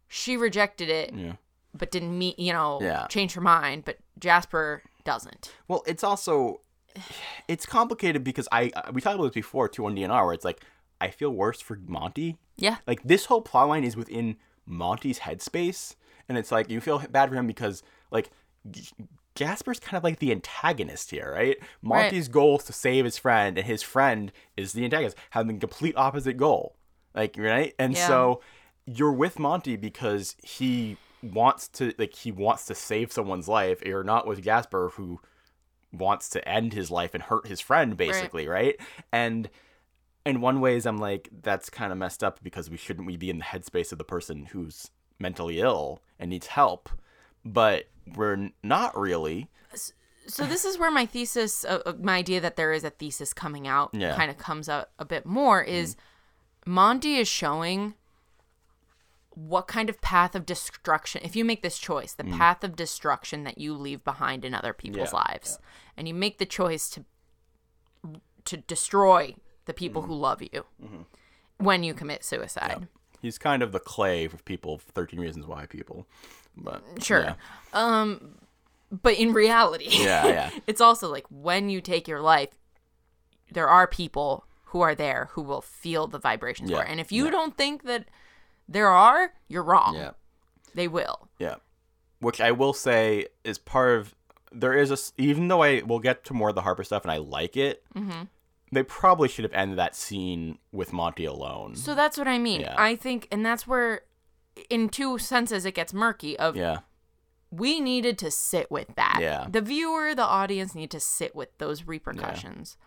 She rejected it, yeah. but didn't meet, you know, yeah. change her mind. But Jasper doesn't. Well, it's also, it's complicated because I, we talked about this before too on D and R, where it's like, I feel worse for Monty. Yeah. Like this whole plotline is within Monty's headspace. And it's like, you feel bad for him because like Jasper's kind of like the antagonist here, right? Monty's right. goal is to save his friend and his friend is the antagonist, having the complete opposite goal. Like, right? And yeah. so... You're with Monty because he wants to, like, he wants to save someone's life. You're not with Jasper, who wants to end his life and hurt his friend, basically, right? right? And in one ways, I'm like, that's kind of messed up because we shouldn't we be in the headspace of the person who's mentally ill and needs help, but we're not really. So this is where my thesis, uh, my idea that there is a thesis coming out, yeah. kind of comes out a bit more. Is mm-hmm. Monty is showing. What kind of path of destruction, if you make this choice, the mm. path of destruction that you leave behind in other people's yeah, lives. Yeah. And you make the choice to to destroy the people mm. who love you mm-hmm. when you commit suicide. Yeah. He's kind of the Clave of people, thirteen Reasons Why people. But Sure. Yeah. Um, but in reality, yeah, yeah. it's also like when you take your life, there are people who are there who will feel the vibrations yeah. more. And if you yeah. don't think that... There are, you're wrong. Yeah. They will. Yeah. Which I will say is part of, there is a, even though I will get to more of the Harper stuff and I like it, mm-hmm. they probably should have ended that scene with Monty alone. So that's what I mean. Yeah. I think, and that's where, in two senses, it gets murky of, yeah. we needed to sit with that. Yeah. The viewer, the audience need to sit with those repercussions. Yeah.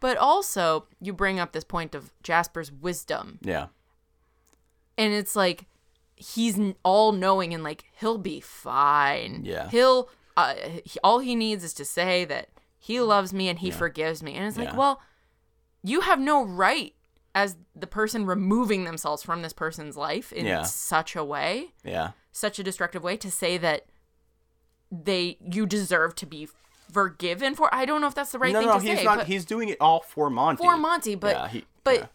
But also, you bring up this point of Jasper's wisdom. Yeah. And it's like, he's all-knowing and like, he'll be fine. Yeah. He'll, uh, he, all he needs is to say that he loves me and he yeah. forgives me. And it's yeah. like, well, you have no right as the person removing themselves from this person's life in yeah. such a way. Yeah. Such a destructive way to say that they, you deserve to be forgiven for. I don't know if that's the right no, thing no, to he's say. No, no, he's doing it all for Monty. For Monty, but yeah, he, but yeah.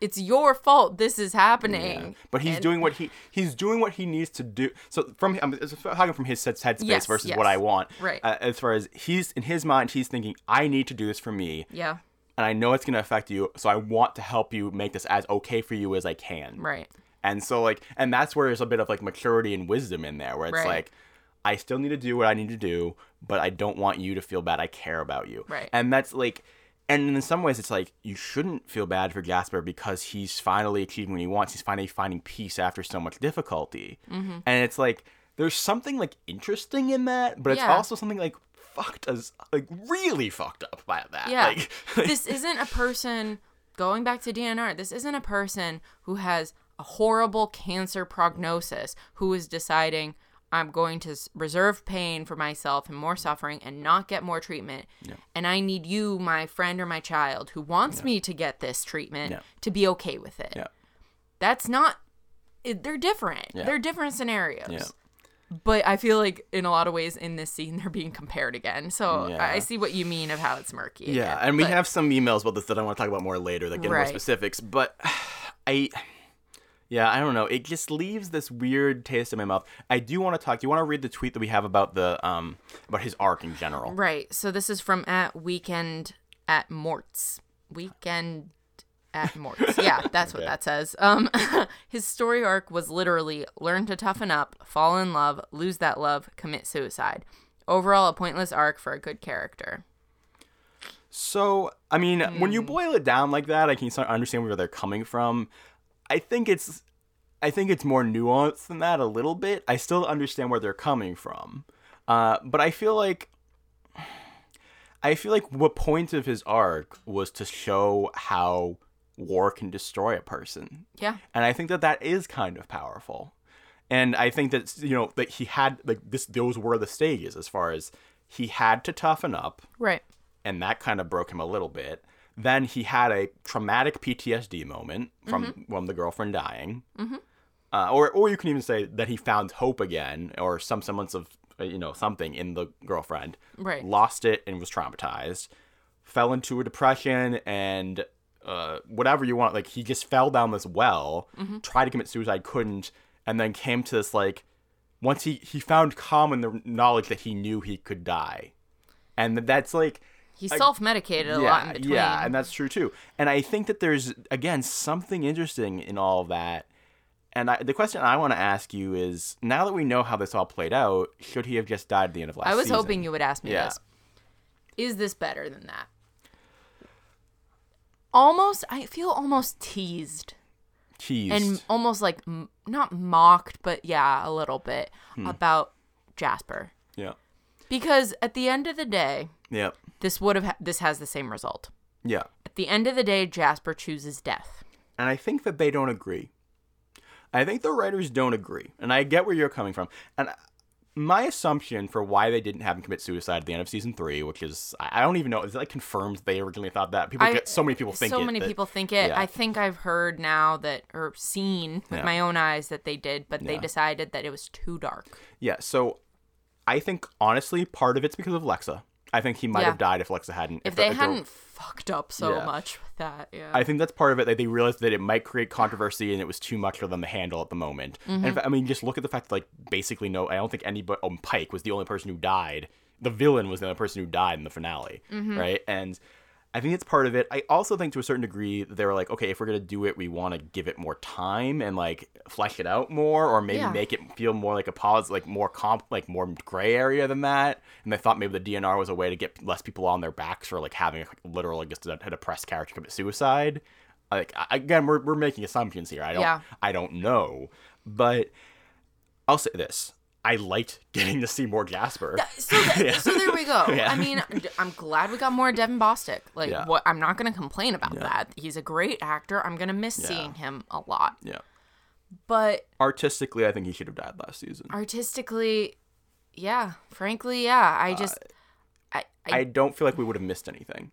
it's your fault this is happening. Yeah. But he's and, doing what he he's doing what he needs to do. So from I'm talking from his headspace yes, versus yes. what I want. Right. Uh, as far as he's in his mind, he's thinking, I need to do this for me. Yeah. And I know it's going to affect you, so I want to help you make this as okay for you as I can. Right. And so like, and that's where there's a bit of like maturity and wisdom in there, where it's right. like, I still need to do what I need to do, but I don't want you to feel bad. I care about you. Right. And that's like, and in some ways it's like, you shouldn't feel bad for Jasper because he's finally achieving what he wants. He's finally finding peace after so much difficulty. Mm-hmm. And it's like, there's something like interesting in that, but it's yeah. also something like fucked us, like really fucked up by that. Yeah. Like, this isn't a person, going back to D N R, this isn't a person who has a horrible cancer prognosis, who is deciding, I'm going to reserve pain for myself and more suffering and not get more treatment. Yeah. And I need you, my friend or my child, who wants yeah. me to get this treatment yeah. to be okay with it. Yeah. That's not, it, they're different. Yeah. They're different scenarios. Yeah. But I feel like in a lot of ways in this scene, they're being compared again. So yeah. I see what you mean of how it's murky. Yeah. Again, and we but, have some emails about this that I want to talk about more later that get right. more specifics. But I... Yeah, I don't know. It just leaves this weird taste in my mouth. I do want to talk. Do you want to read the tweet that we have about the um about his arc in general? Right. So this is from at Weekend at Morts. Weekend at Morts. Yeah, that's okay. what that says. Um, his story arc was literally learn to toughen up, fall in love, lose that love, commit suicide. Overall, a pointless arc for a good character. So, I mean, mm. when you boil it down like that, I can start understand where they're coming from. I think it's, I think it's more nuanced than that a little bit. I still understand where they're coming from, uh, but I feel like, I feel like the point of his arc was to show how war can destroy a person. Yeah, and I think that that is kind of powerful, and I think that you know that he had like this. Those were the stages as far as he had to toughen up, right? And that kind of broke him a little bit. Then he had a traumatic P T S D moment from, mm-hmm. from the girlfriend dying. Mm-hmm. Uh, or or you can even say that he found hope again or some semblance of, you know, something in the girlfriend. Right. Lost it and was traumatized. Fell into a depression and uh, whatever you want. Like, he just fell down this well, mm-hmm. tried to commit suicide, couldn't, and then came to this, like, once he, he found calm in the knowledge that he knew he could die. And that's, like... He self-medicated a yeah, lot in between. Yeah, and that's true, too. And I think that there's, again, something interesting in all of that. And I, the question I want to ask you is, now that we know how this all played out, should he have just died at the end of last season? I was season? hoping you would ask me yeah. this. Is this better than that? Almost, I feel almost teased. Teased. And almost like, m- not mocked, but yeah, a little bit, hmm. about Jasper. Yeah. Because at the end of the day... Yeah. This would have ha- this has the same result. Yeah. At the end of the day, Jasper chooses death. And I think that they don't agree. I think the writers don't agree. And I get where you're coming from. And my assumption for why they didn't have him commit suicide at the end of season three, which is I don't even know, is it like confirmed they originally thought that? People I, get, so many people think so it. So many that, people think it. Yeah. I think I've heard now that or seen with yeah. my own eyes that they did, but yeah. they decided that it was too dark. Yeah, so I think honestly part of it's because of Lexa. I think he might yeah. have died if Lexa hadn't. If, if they if hadn't were, fucked up so yeah. much with that, yeah. I think that's part of it. Like, they realized that it might create controversy and it was too much for them to handle at the moment. Mm-hmm. And if, I mean, just look at the fact that, like, basically no, I don't think anybody, um, Pike was the only person who died. The villain was the only person who died in the finale, mm-hmm. right? And I think it's part of it. I also think to a certain degree they were like, okay, if we're going to do it, we want to give it more time and, like, flesh it out more or maybe yeah. make it feel more like a pause, like more comp, like more gray area than that. And they thought maybe the D N R was a way to get less people on their backs for, like, having a literal, like, just a, a depressed character commit suicide. Like, again, we're we're making assumptions here. I don't, yeah. I don't know. But I'll say this. I liked getting to see more Jasper. So, th- yeah. so there we go. Yeah. I mean, I'm glad we got more Devin Bostick. Like, yeah. what? I'm not going to complain about yeah. that. He's a great actor. I'm going to miss yeah. seeing him a lot. Yeah. But artistically, I think he should have died last season. Artistically, yeah. Frankly, yeah. I just, uh, I, I, I don't feel like we would have missed anything.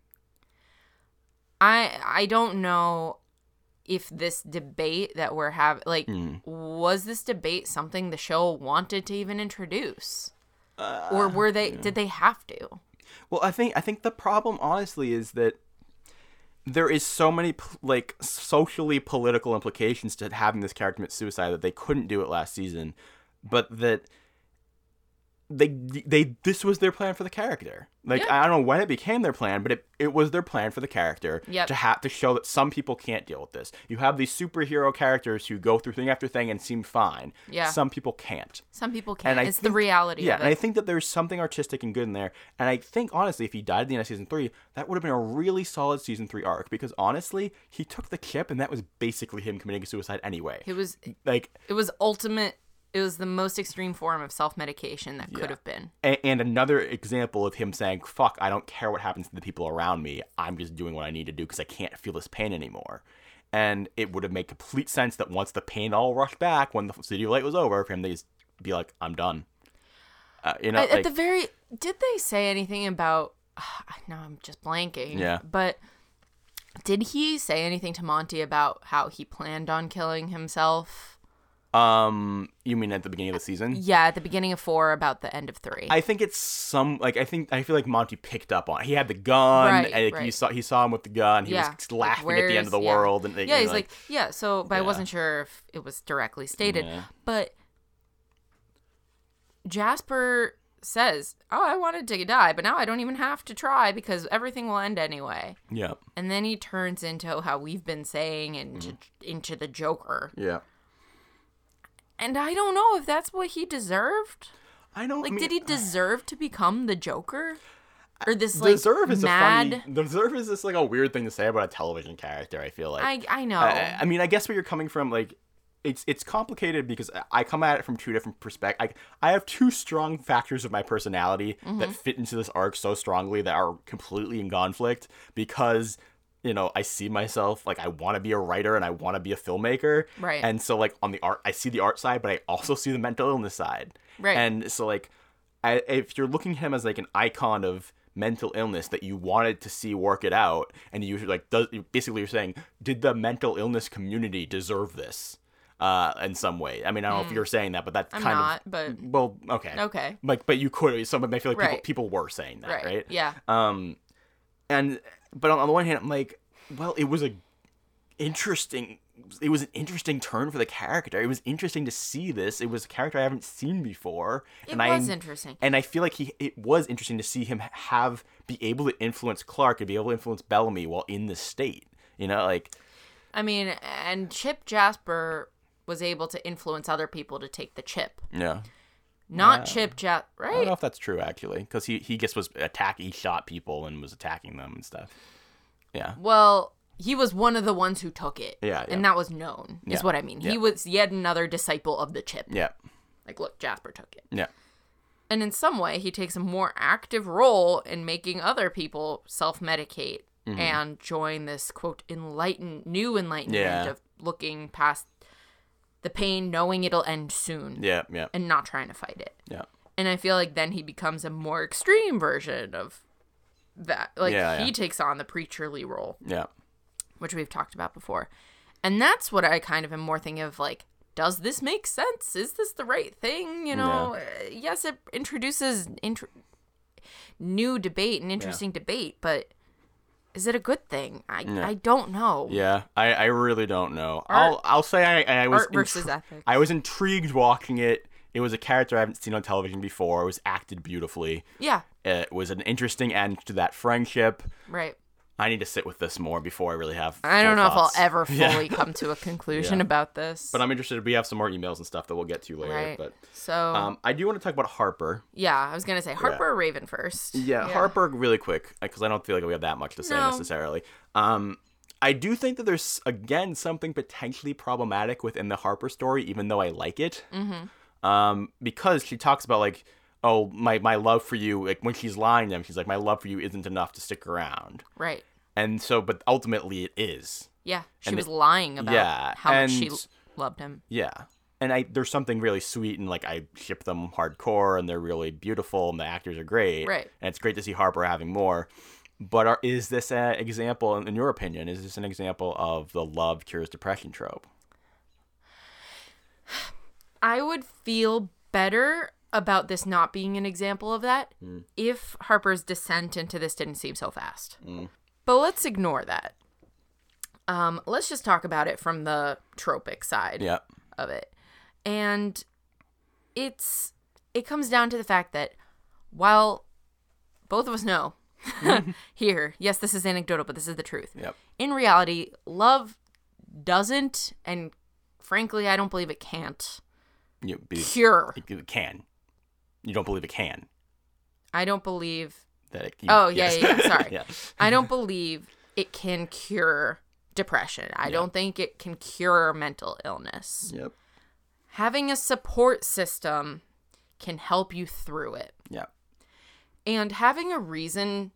I, I don't know. If this debate that we're having, like, mm. was this debate something the show wanted to even introduce, uh, or were they? Yeah. Did they have to? Well, I think I think the problem, honestly, is that there is so many like socially political implications to having this character commit suicide that they couldn't do it last season, but that they they this was their plan for the character. Like, yeah. I don't know when it became their plan, but it, it was their plan for the character yep. to have to show that some people can't deal with this. You have these superhero characters who go through thing after thing and seem fine. Yeah. Some people can't. Some people can't. It's think, the reality yeah, of it. Yeah, and I think that there's something artistic and good in there. And I think, honestly, if he died at the end of season three, that would have been a really solid season three arc. Because, honestly, he took the chip, and that was basically him committing suicide anyway. It was, like, it was ultimate. It was the most extreme form of self-medication that yeah. could have been. And, and another example of him saying, fuck, I don't care what happens to the people around me. I'm just doing what I need to do because I can't feel this pain anymore. And it would have made complete sense that once the pain all rushed back, when the City of Light was over, for him to just be like, I'm done. Uh, you know, At, like, at the very... Did they say anything about... Uh, no, I'm just blanking. Yeah. But did he say anything to Monty about how he planned on killing himself? Um, you mean at the beginning of the season? Yeah, at the beginning of four, about the end of three. I think it's some, like, I think, I feel like Monty picked up on it. He had the gun, right, and like, right. you saw, he saw him with the gun, he yeah. was laughing like, at the end of the yeah. world. And, yeah, he's like, like, yeah, so, but yeah. I wasn't sure if it was directly stated, yeah. but Jasper says, oh, I wanted to die, but now I don't even have to try because everything will end anyway. Yeah. And then he turns into how we've been saying, into, mm. into the Joker. Yeah. And I don't know if that's what he deserved. I don't like. Mean, did he deserve to become the Joker? Or this like deserve is mad? A funny, deserve is just like a weird thing to say about a television character. I feel like I I know. I, I mean, I guess where you're coming from, like, it's it's complicated because I come at it from two different perspectives. I I have two strong factors of my personality mm-hmm. that fit into this arc so strongly that are completely in conflict because. You know, I see myself, like, I want to be a writer and I want to be a filmmaker. Right. And so, like, on the art, I see the art side, but I also see the mental illness side. Right. And so, like, I, if you're looking at him as, like, an icon of mental illness that you wanted to see work it out, and you, like, does, basically you're saying, did the mental illness community deserve this? Uh, in some way. I mean, I don't mm. know if you're saying that, but that's I'm kind not, of... but... Well, okay. Okay. Like, but you could... Some, I feel like right. people, people were saying that, right? right? Yeah. Um, and... But on the one hand, I'm like, well, it was a interesting, it was an interesting turn for the character. It was interesting to see this. It was a character I haven't seen before. It and was I, interesting. And I feel like he, it was interesting to see him have, be able to influence Clarke and be able to influence Bellamy while in the state, you know, like. I mean, and Chip Jasper was able to influence other people to take the chip. Yeah. Not yeah. Chip Jasper, right? I don't know if that's true, actually, because he, he just was attacking, he shot people and was attacking them and stuff. Yeah. Well, he was one of the ones who took it. Yeah. yeah. And that was known, is yeah. what I mean. Yeah. He was yet another disciple of the chip. Yeah. Like, look, Jasper took it. Yeah. And in some way, he takes a more active role in making other people self-medicate mm-hmm. and join this, quote, enlightened, new enlightenment yeah. of looking past the pain, knowing it'll end soon. Yeah, yeah. And not trying to fight it. Yeah. And I feel like then he becomes a more extreme version of that. Like, yeah, he yeah. takes on the preacherly role. Yeah. Which we've talked about before. And that's what I kind of am more thinking of, like, does this make sense? Is this the right thing? You know? Yeah. Uh, yes, it introduces int- new debate and interesting yeah. debate, but... Is it a good thing? I yeah. I don't know. Yeah, I, I really don't know. Art, I'll I'll say I, I was art versus intri- ethics. I was intrigued watching it. It was a character I haven't seen on television before. It was acted beautifully. Yeah. It was an interesting end to that friendship. Right. I need to sit with this more before I really have. I don't know thoughts. If I'll ever fully yeah. come to a conclusion yeah. about this. But I'm interested. We have some more emails and stuff that we'll get to later. Right. But so um, I do want to talk about Harper. Yeah, I was gonna say Harper yeah. or Raven first. Yeah, yeah, Harper really quick because I don't feel like we have that much to say no. necessarily. Um, I do think that there's again something potentially problematic within the Harper story, even though I like it. Mm-hmm. um, because she talks about, like, oh, my, my love for you, like, when she's lying to him, she's like, my love for you isn't enough to stick around. Right. And so, but ultimately it is. Yeah, she and was it, lying about yeah, how and, much she loved him. Yeah, and I there's something really sweet, and, like, I ship them hardcore, and they're really beautiful, and the actors are great. Right. And it's great to see Harper having more. But are, is this an example, in your opinion, is this an example of the love cures depression trope? I would feel better about this not being an example of that mm. if Harper's descent into this didn't seem so fast. Mm. But let's ignore that. Um, let's just talk about it from the tropic side yep. of it. And it's it comes down to the fact that while both of us know here, yes, this is anecdotal, but this is the truth. Yep. In reality, love doesn't, and frankly, I don't believe it can't you believe, cure. It can. You don't believe it can. I don't believe that it can. Oh, yeah, yes. yeah, yeah. Sorry. yeah. I don't believe it can cure depression. I yep. don't think it can cure mental illness. Yep. Having a support system can help you through it. Yep. And having a reason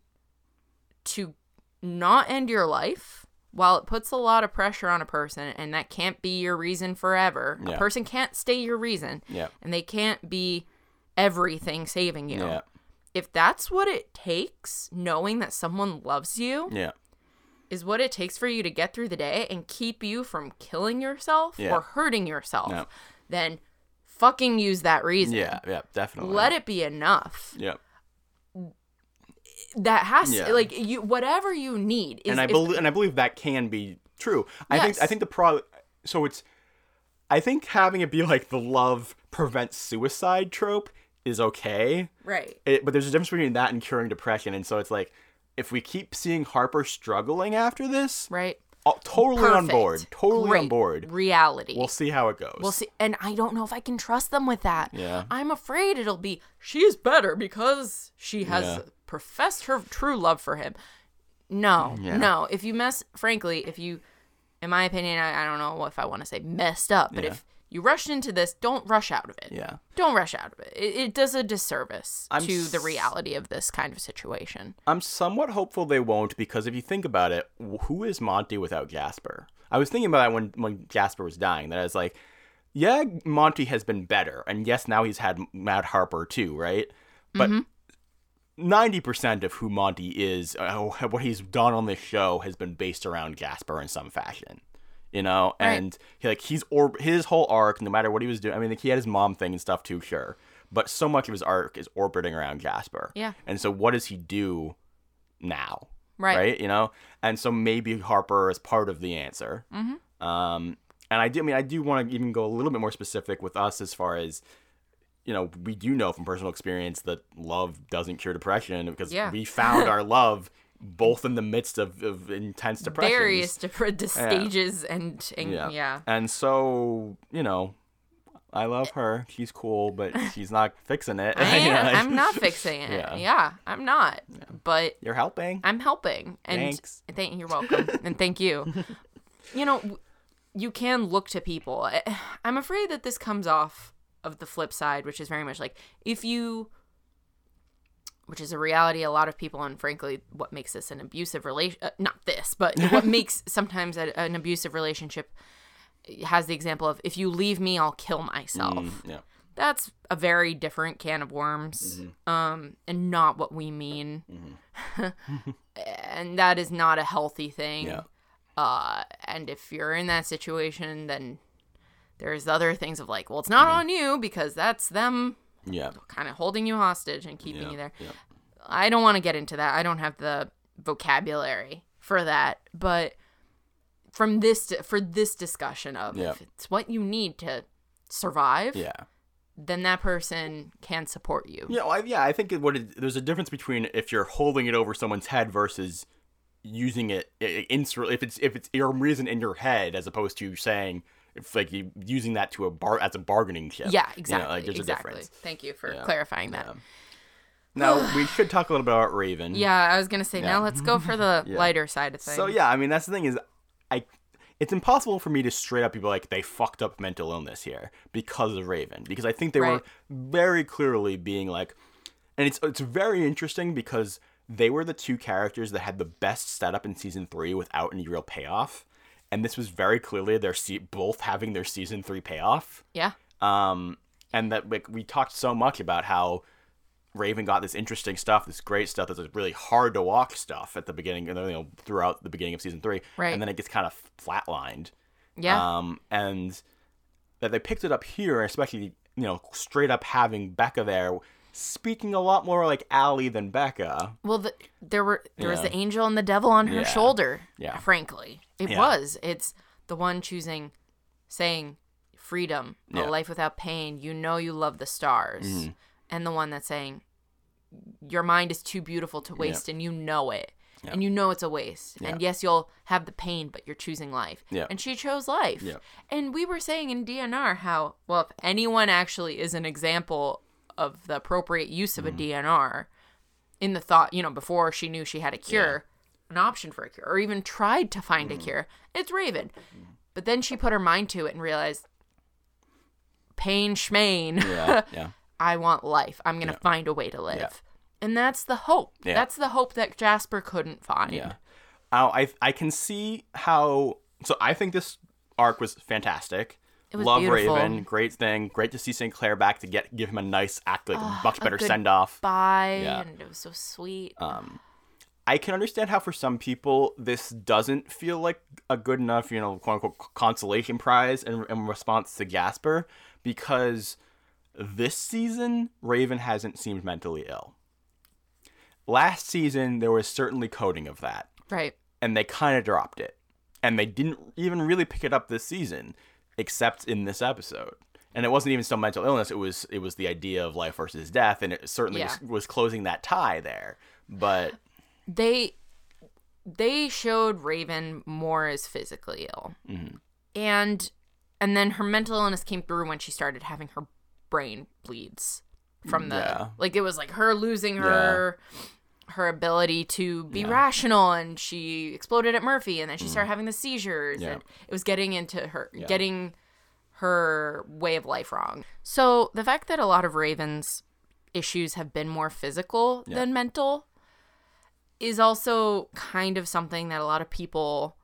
to not end your life, while it puts a lot of pressure on a person, and that can't be your reason forever. Yep. A person can't stay your reason. Yep. And they can't be everything saving you. Yep. If that's what it takes, knowing that someone loves you. Yeah. Is what it takes for you to get through the day and keep you from killing yourself yeah. or hurting yourself, yeah. then fucking use that reason. Yeah, yeah, definitely. Let it be enough. Yeah. That has yeah. to, like, you whatever you need. Is, and I believe, and I believe that can be true. I yes. think, I think the pro, so it's, I think having it be like the love prevents suicide trope is okay. Right. It, but there's a difference between that and curing depression, and so it's like, if we keep seeing Harper struggling after this, right? Totally Perfect. on board. Totally Great. on board. Reality. We'll see how it goes. We'll see. And I don't know if I can trust them with that. Yeah. I'm afraid it'll be she's better because she has yeah. professed her true love for him. No, yeah. no. If you mess, frankly, if you, in my opinion, I, I don't know if I want to say messed up, but yeah. if you rushed into this, don't rush out of it. Yeah. Don't rush out of it. It, it does a disservice I'm to the reality of this kind of situation. I'm somewhat hopeful they won't, because if you think about it, who is Monty without Jasper? I was thinking about that when, when Jasper was dying, that I was like, yeah, Monty has been better. And yes, now he's had Matt Harper too, right? But mm-hmm. ninety percent of who Monty is, oh, what he's done on this show has been based around Jasper in some fashion. You know, and right. he, like he's or his whole arc, no matter what he was doing. I mean, like, he had his mom thing and stuff too, sure, but so much of his arc is orbiting around Jasper. Yeah. And so, what does he do now? Right. Right. You know, and so maybe Harper is part of the answer. Mm-hmm. Um, and I do. I mean, I do want to even go a little bit more specific with us as far as, you know, we do know from personal experience that love doesn't cure depression, because yeah. we found our love. Both in the midst of, of intense depression. Various different stages yeah. and, and yeah. yeah. And so, you know, I love her. She's cool, but she's not fixing it. I am. Like, I'm not fixing it. Yeah, yeah I'm not. Yeah. But you're helping. I'm helping. And Thanks. Thank you're welcome. And thank you. You know, you can look to people. I'm afraid that this comes off of the flip side, which is very much like if you. Which is a reality a lot of people, and frankly, what makes this an abusive relation, uh, not this, but what makes sometimes a, an abusive relationship has the example of, if you leave me, I'll kill myself. Mm, yeah. That's a very different can of worms, mm-hmm. um, and not what we mean. Mm-hmm. And that is not a healthy thing. Yeah. Uh, and if you're in that situation, then there's other things of like, well, it's not mm-hmm. on you because that's them. Yeah, kind of holding you hostage and keeping yeah, you there. Yeah. I don't want to get into that. I don't have the vocabulary for that. But from this for this discussion of yeah. if it's what you need to survive, yeah. then that person can support you. Yeah, well, I, yeah. I think what it, there's a difference between if you're holding it over someone's head versus using it. In, if it's if it's your reason in your head, as opposed to saying. If, like you using that to a bar as a bargaining chip. Yeah, exactly. You know, like, there's exactly. a difference. Thank you for yeah. clarifying that. Yeah. Now we should talk a little bit about Raven. Yeah, I was gonna say. Yeah. Now let's go for the yeah. lighter side of things. So yeah, I mean that's the thing is, I it's impossible for me to straight up be like, they fucked up mental illness here because of Raven. Because I think they right. were very clearly being like, and it's it's very interesting because they were the two characters that had the best setup in season three without any real payoff. And this was very clearly their se- both having their season three payoff. Yeah. Um, and that like we talked so much about how Raven got this interesting stuff, this great stuff, this really hard to walk stuff at the beginning, you know, throughout the beginning of season three, right. and then it gets kind of flatlined. Yeah. Um, and that they picked it up here, especially you know straight up having Becca there, speaking a lot more like Allie than Becca. Well, the, there were there yeah. was the angel and the devil on her yeah. shoulder. Yeah. Frankly, it yeah. was. It's the one choosing, saying, freedom, yeah. a life without pain. You know you love the stars, mm. and the one that's saying, your mind is too beautiful to waste, yeah. and you know it, yeah. and you know it's a waste. Yeah. And yes, you'll have the pain, but you're choosing life. Yeah. And she chose life. Yeah. And we were saying in D N R how, well, if anyone actually is an example of the appropriate use of mm. a D N R in the thought, you know, before she knew she had a cure, yeah. an option for a cure, or even tried to find mm. a cure, it's Raven. Mm. But then she put her mind to it and realized, pain schmain. Yeah, yeah. I want life. I'm going to yeah. find a way to live. Yeah. And that's the hope. Yeah. That's the hope that Jasper couldn't find. Yeah. Oh, I I can see how... So I think this arc was fantastic. It was Love beautiful. Raven. Great thing. Great to see Saint Clair back to get give him a nice act, like oh, much better send-off. Bye. Yeah. And it was so sweet. Um, I can understand how for some people this doesn't feel like a good enough, you know, quote-unquote consolation prize in, in response to Jasper because... This season, Raven hasn't seemed mentally ill. Last season, there was certainly coding of that. Right. And they kind of dropped it. And they didn't even really pick it up this season, except in this episode. And it wasn't even still mental illness. It was it was the idea of life versus death. And it certainly yeah. was, was closing that tie there. But... They, they showed Raven more as physically ill. Mm-hmm. And, and then her mental illness came through when she started having her brain bleeds from the yeah. like it was like her losing her yeah. her ability to be yeah. rational, and she exploded at Murphy, and then she mm. started having the seizures yeah. and it was getting into her yeah. getting her way of life wrong. So the fact that a lot of Raven's issues have been more physical yeah. than mental is also kind of something that a lot of people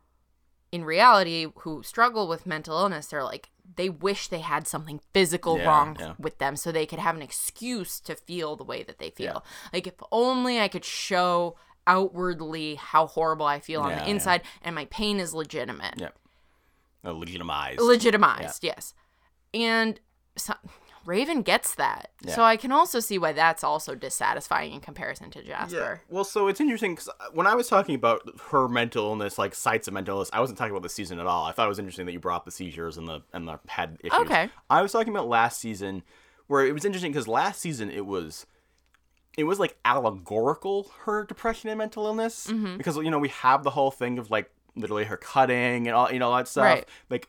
in reality who struggle with mental illness, they're like, they wish they had something physical yeah, wrong yeah. with them so they could have an excuse to feel the way that they feel. Yeah. Like, if only I could show outwardly how horrible I feel yeah, on the inside yeah. and my pain is legitimate. Yep. Yeah. Legitimized. Legitimized, yeah. yes. And so, Raven gets that. Yeah. So I can also see why that's also dissatisfying in comparison to Jasper. Yeah. Well, so it's interesting because when I was talking about her mental illness, like sites of mental illness, I wasn't talking about this season at all. I thought it was interesting that you brought up the seizures and the and the head issues. Okay. I was talking about last season where it was interesting because last season it was, it was like allegorical, her depression and mental illness. Mm-hmm. Because, you know, we have the whole thing of like literally her cutting and all, you know, all that stuff. Right. Like,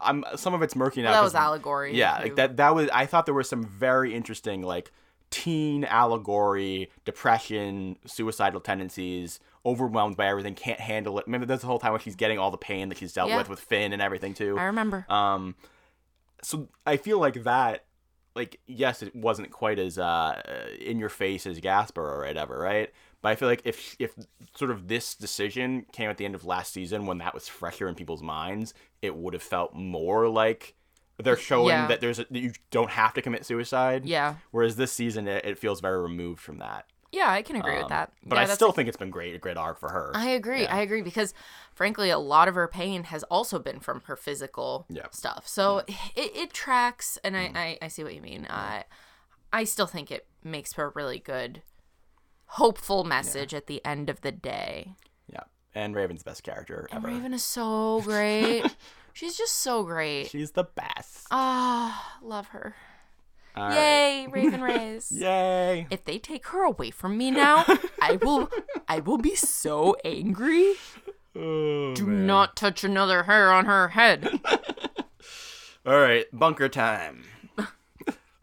I'm some of it's murky now. Well, that was allegory. Yeah, too. like that. That was. I thought there was some very interesting, like, teen allegory, depression, suicidal tendencies, overwhelmed by everything, can't handle it. Remember, that's the whole time when she's getting all the pain that she's dealt yeah. with with Finn and everything too. I remember. Um, so I feel like that, like, yes, it wasn't quite as uh in your face as Jasper or whatever, right? But I feel like if if sort of this decision came at the end of last season when that was fresher in people's minds, it would have felt more like they're showing yeah. that there's a, that you don't have to commit suicide. Yeah. Whereas this season, it, it feels very removed from that. Yeah, I can agree um, with that. But yeah, I still like, think it's been great, a great arc for her. I agree. Yeah. I agree because, frankly, a lot of her pain has also been from her physical yeah. stuff. So yeah. it, it tracks, and mm. I, I, I see what you mean. I, I still think it makes for a really good... hopeful message yeah. at the end of the day. Yeah. And Raven's the best character and ever. Raven is so great. She's just so great. She's the best. Ah, oh, love her. All Yay, right. Raven Reyes. Yay. If they take her away from me now, I will I will be so angry. Oh, Do man. not touch another hair on her head. All right, bunker time.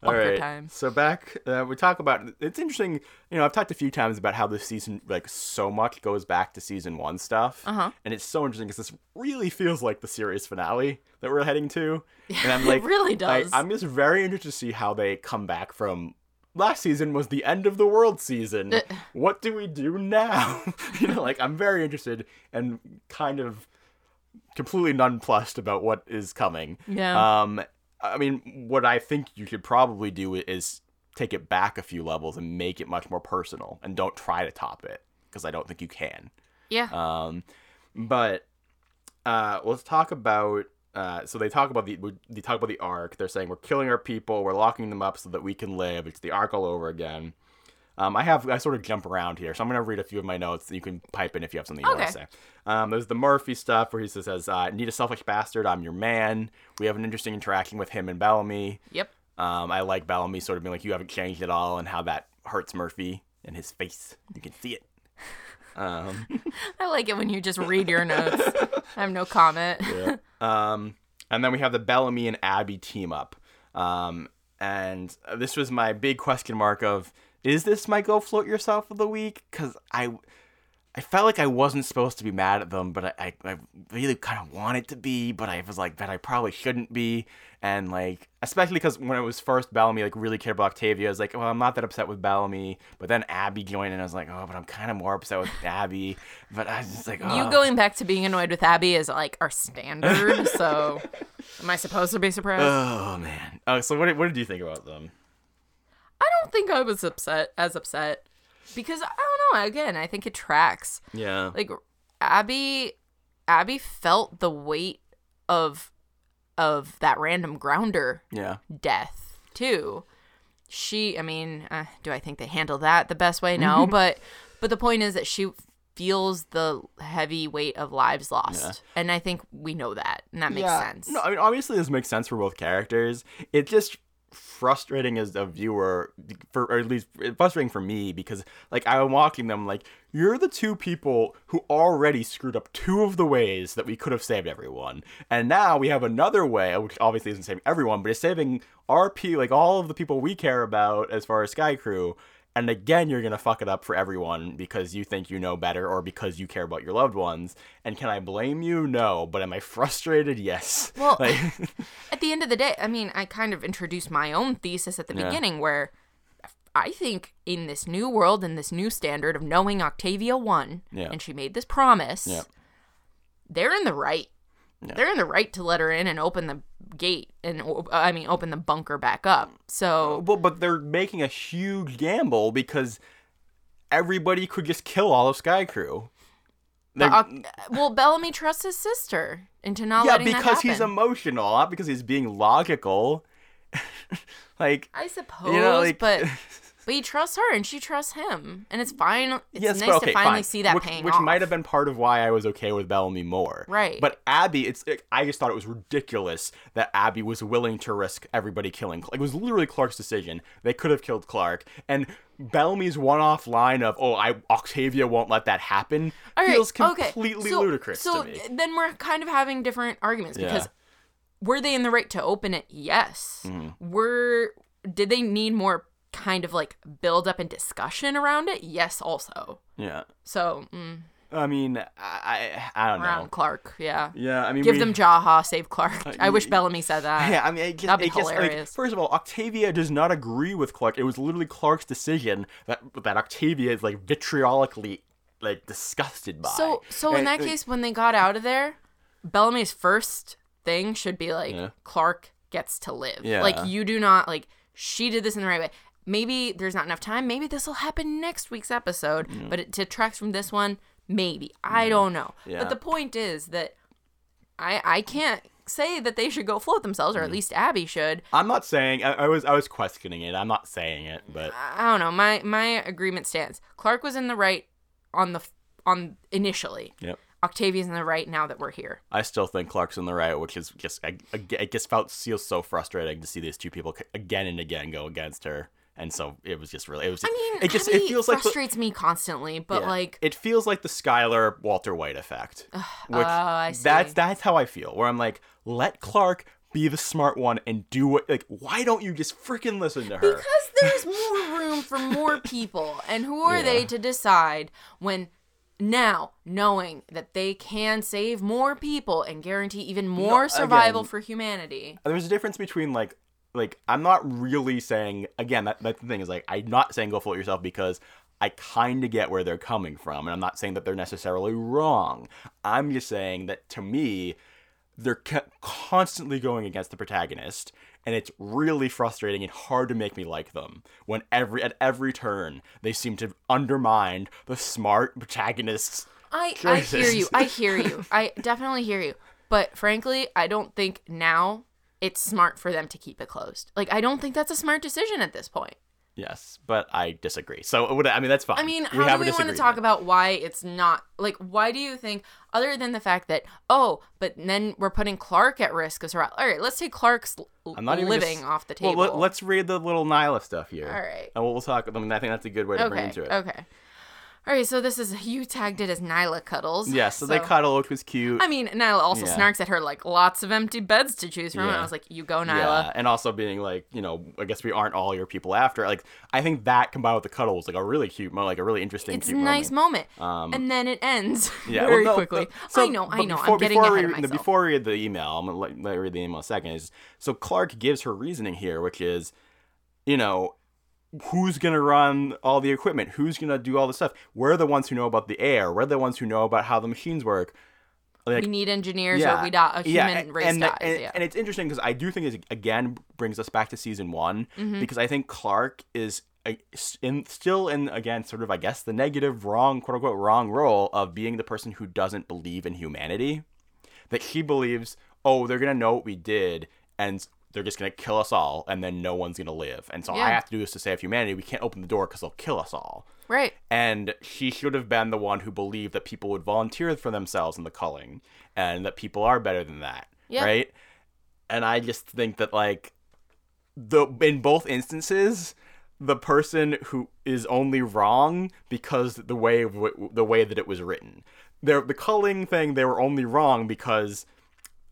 bunker right. time. So back, uh, we talk about, it's interesting, you know, I've talked a few times about how this season, like, so much goes back to season one stuff. Uh-huh. And it's so interesting because this really feels like the series finale that we're heading to. And I'm like, it really does. I, I'm just very interested to see how they come back from, last season was the end of the world season. Uh, what do we do now? You know, like, I'm very interested and kind of completely nonplussed about what is coming. Yeah. Um, I mean, what I think you should probably do is take it back a few levels and make it much more personal and don't try to top it because I don't think you can. Yeah. Um, but uh, let's talk about, uh, so they talk about the, they talk about the Ark. They're saying we're killing our people. We're locking them up so that we can live. It's the Ark all over again. Um, I have, I sort of jump around here, so I'm going to read a few of my notes that you can pipe in if you have something you okay. want to say. Um, there's the Murphy stuff where he says, uh, need a selfish bastard, I'm your man. We have an interesting interaction with him and Bellamy. Yep. Um, I like Bellamy sort of being like, you haven't changed at all, and how that hurts Murphy in his face. You can see it. Um, I like it when you just read your notes. I have no comment. Yeah. Um, and then we have the Bellamy and Abby team up. Um, and this was my big question mark of, is this my go float yourself of the week? Because I, I felt like I wasn't supposed to be mad at them, but I, I, I really kind of wanted to be, but I was like, that I probably shouldn't be. And like, especially because when it was first Bellamy, like really cared about Octavia. I was like, well, I'm not that upset with Bellamy. But then Abby joined and I was like, oh, but I'm kind of more upset with Abby. But I was just like, oh. You going back to being annoyed with Abby is like our standard. So am I supposed to be surprised? Oh, man. Oh, so what, what did you think about them? I don't think I was upset as upset because I don't know. Again, I think it tracks. Yeah. Like Abby, Abby felt the weight of of that random grounder. Yeah. Death too. She. I mean, uh, do I think they handle that the best way? No, but but the point is that she feels the heavy weight of lives lost, yeah. and I think we know that, and that makes yeah. sense. No, I mean obviously this makes sense for both characters. It just. Frustrating as a viewer, for or at least frustrating for me, because like I'm watching them like, you're the two people who already screwed up two of the ways that we could have saved everyone, and now we have another way which obviously isn't saving everyone, but it's saving R P, like all of the people we care about as far as Skaikru, and again you're gonna fuck it up for everyone because you think you know better or because you care about your loved ones. And can I blame you? No. But am I frustrated? Yes. Well, like, at the end of the day, I mean, I kind of introduced my own thesis at the yeah. beginning where I think in this new world and this new standard of knowing Octavia won yeah. and she made this promise, yeah. they're in the right. Yeah. They're in the right to let her in and open the gate and, I mean, open the bunker back up. So, well, but they're making a huge gamble because everybody could just kill all of Skaikru. The, well, Bellamy trusts his sister into not yeah, letting that happen. Yeah, because he's emotional, not because he's being logical. Like I suppose, you know, like, but but he trusts her and she trusts him, and it's fine. It's yes, nice but, okay, to finally fine. see that which, paying which off. Which might have been part of why I was okay with Bellamy more. Right. But Abby, it's it, I just thought it was ridiculous that Abby was willing to risk everybody killing. Like, it was literally Clarke's decision. They could have killed Clarke, and Bellamy's one-off line of "Oh, I Octavia won't let that happen" right, feels completely okay. so, ludicrous so to me. So then we're kind of having different arguments because yeah. were they in the right to open it? Yes. Mm. Were did they need more kind of like build up and discussion around it? Yes, also. Yeah. So. Mm. I mean, I I don't Around know. Clarke, yeah. Yeah, I mean, give we, them Jaha, save Clarke. Uh, I wish Bellamy said that. Yeah, I mean, it just, that'd be it hilarious. Just, like, first of all, Octavia does not agree with Clarke. It was literally Clarke's decision that that Octavia is like vitriolically like disgusted by. So, so and, in that like, case, when they got out of there, Bellamy's first thing should be like yeah. Clarke gets to live. Yeah. Like you do not like she did this in the right way. Maybe there's not enough time. Maybe this will happen next week's episode, mm. but it detracts from this one. Maybe. I don't know. Yeah. But the point is that I I can't say that they should go float themselves, or at least Abby should. I'm not saying. I, I was I was questioning it. I'm not saying it, but I don't know. My my agreement stands. Clarke was in the right on the on initially. Yep. Octavia's in the right now that we're here. I still think Clarke's in the right, which is just I I just felt feels so frustrating to see these two people again and again go against her. And so it was just really, it was, just, I mean, it just, Abby it feels like, frustrates the, me constantly, but yeah, like, it feels like the Skylar Walter White effect. Uh, which oh, I see. That's, that's how I feel, where I'm like, let Clarke be the smart one and do what, like, why don't you just freaking listen to her? Because there's more room for more people. And who are yeah. they to decide when now, knowing that they can save more people and guarantee even more no, survival again, for humanity? There's a difference between, like, like I'm not really saying, again, that, that's the thing is, like, I'm not saying go float yourself because I kind of get where they're coming from. And I'm not saying that they're necessarily wrong. I'm just saying that, to me, they're constantly going against the protagonist, and it's really frustrating and hard to make me like them when every at every turn they seem to undermine the smart protagonist's I, choices. I hear you. I hear you. I definitely hear you. But frankly, I don't think now it's smart for them to keep it closed. Like, I don't think that's a smart decision at this point. Yes, but I disagree. So, I mean, that's fine. I mean, how we have do we want to talk about why it's not, like, why do you think, other than the fact that, oh, but then we're putting Clarke at risk of survival. All right, let's take Clarke's I'm not living just, off the table. Well, let, let's read the little Niylah stuff here. All right. And we'll, we'll talk, I mean, I think that's a good way to okay, bring into it. Okay. All right, so this is, you tagged it as Niylah cuddles. Yeah, so, so they cuddle, which was cute. I mean, Niylah also yeah. snarks at her, like, lots of empty beds to choose from. Yeah. And I was like, you go, Niylah. Yeah, and also being like, you know, I guess we aren't all your people after. Like, I think that combined with the cuddle was, like, a really cute moment, like, a really interesting it's cute moment. It's a nice moment. moment. Um, and then it ends yeah, very well, no, quickly. So, I know, I know, before, I'm getting ahead of myself. No, before we read the email, I'm going to let, let read the email in a second. Is, so Clarke gives her reasoning here, which is, you know, who's going to run all the equipment? Who's going to do all the stuff? We're the ones who know about the air. We're the ones who know about how the machines work. Like, we need engineers yeah, or we die. A human yeah, and, race and, dies. And, yeah. and it's interesting because I do think it, again, brings us back to season one mm-hmm. because I think Clarke is in, still in, again, sort of, I guess, the negative, wrong, quote-unquote, wrong role of being the person who doesn't believe in humanity. That she believes, oh, they're going to know what we did and they're just going to kill us all, and then no one's going to live. And so yeah. I have to do this to save humanity. We can't open the door because they'll kill us all. Right. And she should have been the one who believed that people would volunteer for themselves in the culling and that people are better than that. Yeah. Right? And I just think that, like, the in both instances, the person who is only wrong because the way w- the way that it was written. They're, the culling thing, they were only wrong because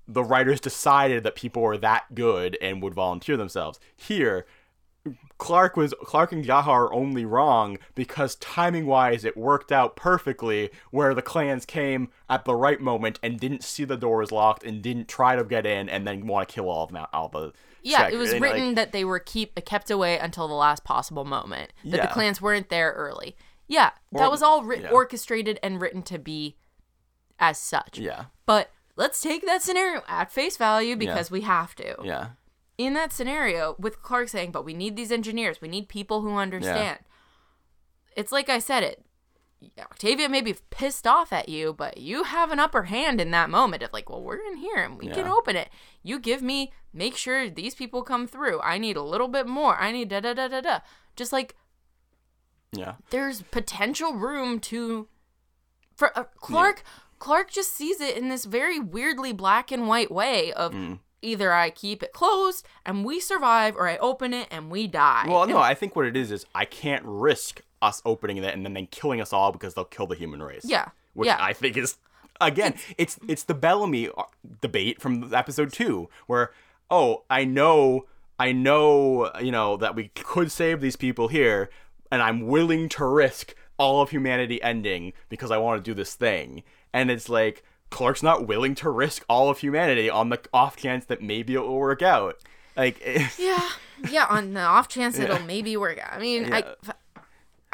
the writers decided that people were that good and would volunteer themselves. Here, Clarke was Clarke and Jaha are only wrong because timing-wise it worked out perfectly where the clans came at the right moment and didn't see the door was locked and didn't try to get in and then want to kill all of them, all the yeah, check. It was and written like, that they were keep kept away until the last possible moment. That yeah. the clans weren't there early. Yeah, that or, was all ri- yeah. orchestrated and written to be as such. Yeah, but let's take that scenario at face value because yeah. we have to. Yeah. In that scenario, with Clarke saying, but we need these engineers. We need people who understand. Yeah. It's like I said it. Octavia may be pissed off at you, but you have an upper hand in that moment of like, well, we're in here and we yeah. can open it. You give me, make sure these people come through. I need a little bit more. I need da-da-da-da-da. Just like, yeah, there's potential room to, for uh, Clarke... Yeah. Clarke just sees it in this very weirdly black and white way of mm. either I keep it closed and we survive or I open it and we die. Well, no, I think what it is is I can't risk us opening it and then then killing us all because they'll kill the human race. Yeah. Which yeah. I think is, again, it's, it's it's the Bellamy debate from episode two where, oh, I know, I know, you know, that we could save these people here and I'm willing to risk all of humanity ending because I want to do this thing. And it's like, Clarke's not willing to risk all of humanity on the off chance that maybe it will work out. Like, yeah, yeah, on the off chance yeah. it'll maybe work out. I mean, yeah. I,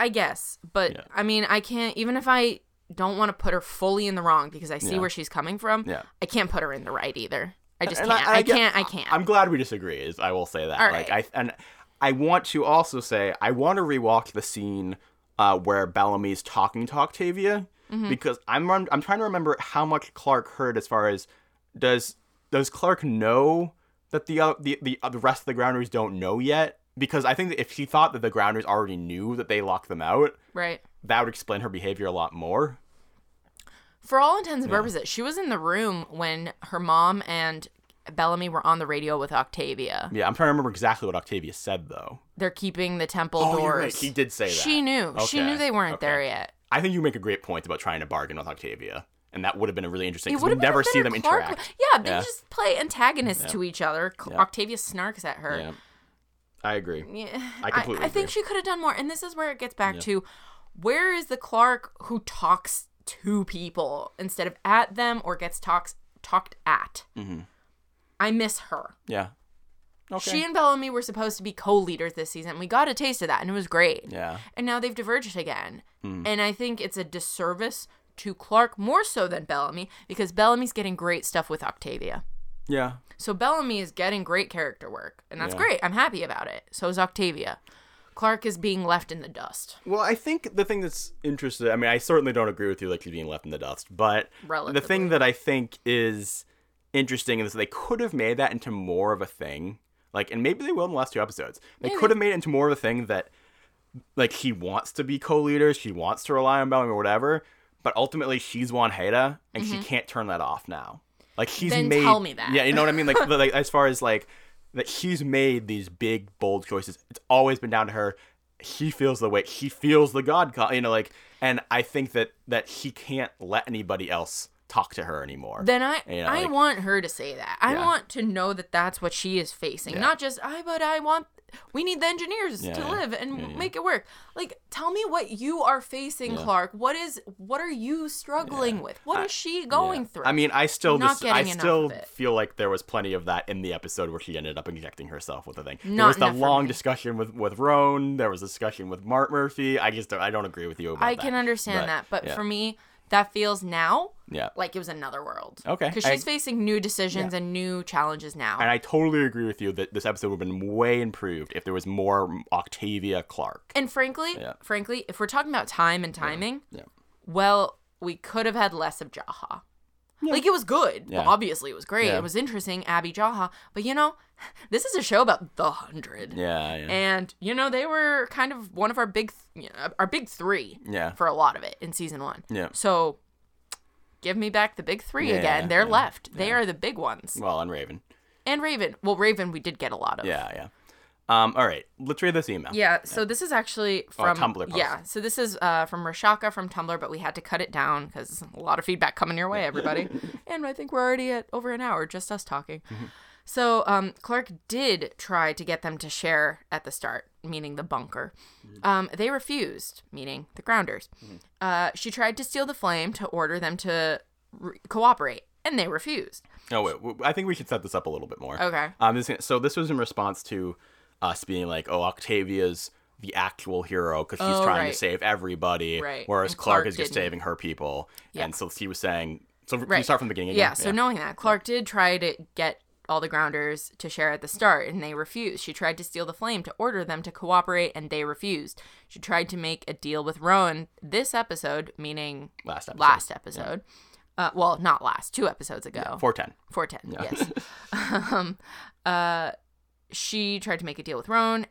I guess, but yeah. I mean, I can't, even if I don't want to put her fully in the wrong because I see yeah. where she's coming from, yeah. I can't put her in the right either. I just and can't. I, I, I can't. I can't. I'm glad we disagree. Is I will say that. All like, right. I and I want to also say I want to rewatch the scene uh, where Bellamy's talking to Octavia. Mm-hmm. Because I'm I'm trying to remember how much Clarke heard as far as does does Clarke know that the uh, the the, uh, the rest of the Grounders don't know yet? Because I think that if she thought that the Grounders already knew that they locked them out, right, that would explain her behavior a lot more. For all intents and purposes, yeah. she was in the room when her mom and Bellamy were on the radio with Octavia. Yeah, I'm trying to remember exactly what Octavia said though. They're keeping the temple oh, doors. You're right. He did say that. She knew. Okay. She knew they weren't okay. there yet. I think you make a great point about trying to bargain with Octavia. And that would have been a really interesting because we never see them Clarke, interact. Yeah, they yeah. just play antagonists yeah. to each other. Yeah. Octavia snarks at her. Yeah. I agree. Yeah. I completely I, I agree. think she could have done more. And this is where it gets back yeah. to, where is the Clarke who talks to people instead of at them or gets talks, talked at? Mm-hmm. I miss her. Yeah. Okay. She and Bellamy were supposed to be co-leaders this season. We got a taste of that, and it was great. Yeah. And now they've diverged again. Mm. And I think it's a disservice to Clarke more so than Bellamy, because Bellamy's getting great stuff with Octavia. Yeah. So Bellamy is getting great character work, and that's yeah. great. I'm happy about it. So is Octavia. Clarke is being left in the dust. Well, I think the thing that's interesting, I mean, I certainly don't agree with you, like, she's being left in the dust, but Relatively. the thing that I think is interesting is they could have made that into more of a thing. Like, and maybe they will in the last two episodes. They maybe. could have made it into more of a thing that, like, he wants to be co-leader, she wants to rely on Bellamy or whatever, but ultimately she's Juan Haida, and mm-hmm. she can't turn that off now. Like, he's then made... tell me that. Yeah, you know what I mean? Like, like, as far as, like, that he's made these big, bold choices. It's always been down to her. He feels the weight. He feels the God call, you know, like, and I think that, that he can't let anybody else talk to her anymore. Then I you know, I like, want her to say that. I yeah. want to know that that's what she is facing. Yeah. Not just, I, but I want, we need the engineers yeah, to yeah. live and yeah, yeah. make it work. Like, tell me what you are facing, yeah. Clarke. What is, what are you struggling yeah. with? What I, is she going yeah. through? I mean, I still, just, I still feel like there was plenty of that in the episode where she ended up injecting herself with the thing. Not there was the long discussion with, with Roan. There was a discussion with Mart Murphy. I just, I don't agree with you about I that. I can understand but, that. But yeah. for me, that feels now yeah. like it was another world. Okay. Because she's I, facing new decisions yeah. and new challenges now. And I totally agree with you that this episode would have been way improved if there was more Octavia Clarke. And frankly, yeah. frankly, if we're talking about time and timing, yeah. Yeah. well, we could have had less of Jaha. Yeah. Like, it was good. Yeah. Obviously, it was great. Yeah. It was interesting, Abby, Jaha. But, you know, this is a show about the one hundred. Yeah, yeah. And, you know, they were kind of one of our big th- you know, our big three yeah. for a lot of it in season one. Yeah. So, give me back the big three yeah, again. They're yeah, left. Yeah. They are the big ones. Well, and Raven. And Raven. Well, Raven we did get a lot of. Yeah, yeah. Um, all right, let's read this email. Yeah, yeah. so this is actually from... Oh, Tumblr post. Yeah, so this is uh, from Rashaka from Tumblr, but we had to cut it down because a lot of feedback coming your way, everybody. And I think we're already at over an hour, just us talking. Mm-hmm. So um, Clarke did try to get them to share at the start, meaning the bunker. Mm-hmm. Um, they refused, meaning the Grounders. Mm-hmm. Uh, she tried to steal the flame to order them to re- cooperate, and they refused. Oh, wait, I think we should set this up a little bit more. Okay. Um, this, so this was in response to... us being like, oh, Octavia's the actual hero because she's oh, trying right. to save everybody, right. whereas Clarke, Clarke is just didn't. saving her people. Yeah. And so she was saying, so right. we start from the beginning again. Yeah, so yeah. knowing that, Clarke yeah. did try to get all the Grounders to share at the start, and they refused. She tried to steal the flame to order them to cooperate, and they refused. She tried to make a deal with Rowan this episode, meaning last episode. Last episode. Yeah. Uh, well, not last, two episodes ago. Yeah, four ten. four ten, yeah. yes. um, uh... She tried to make a deal with Roan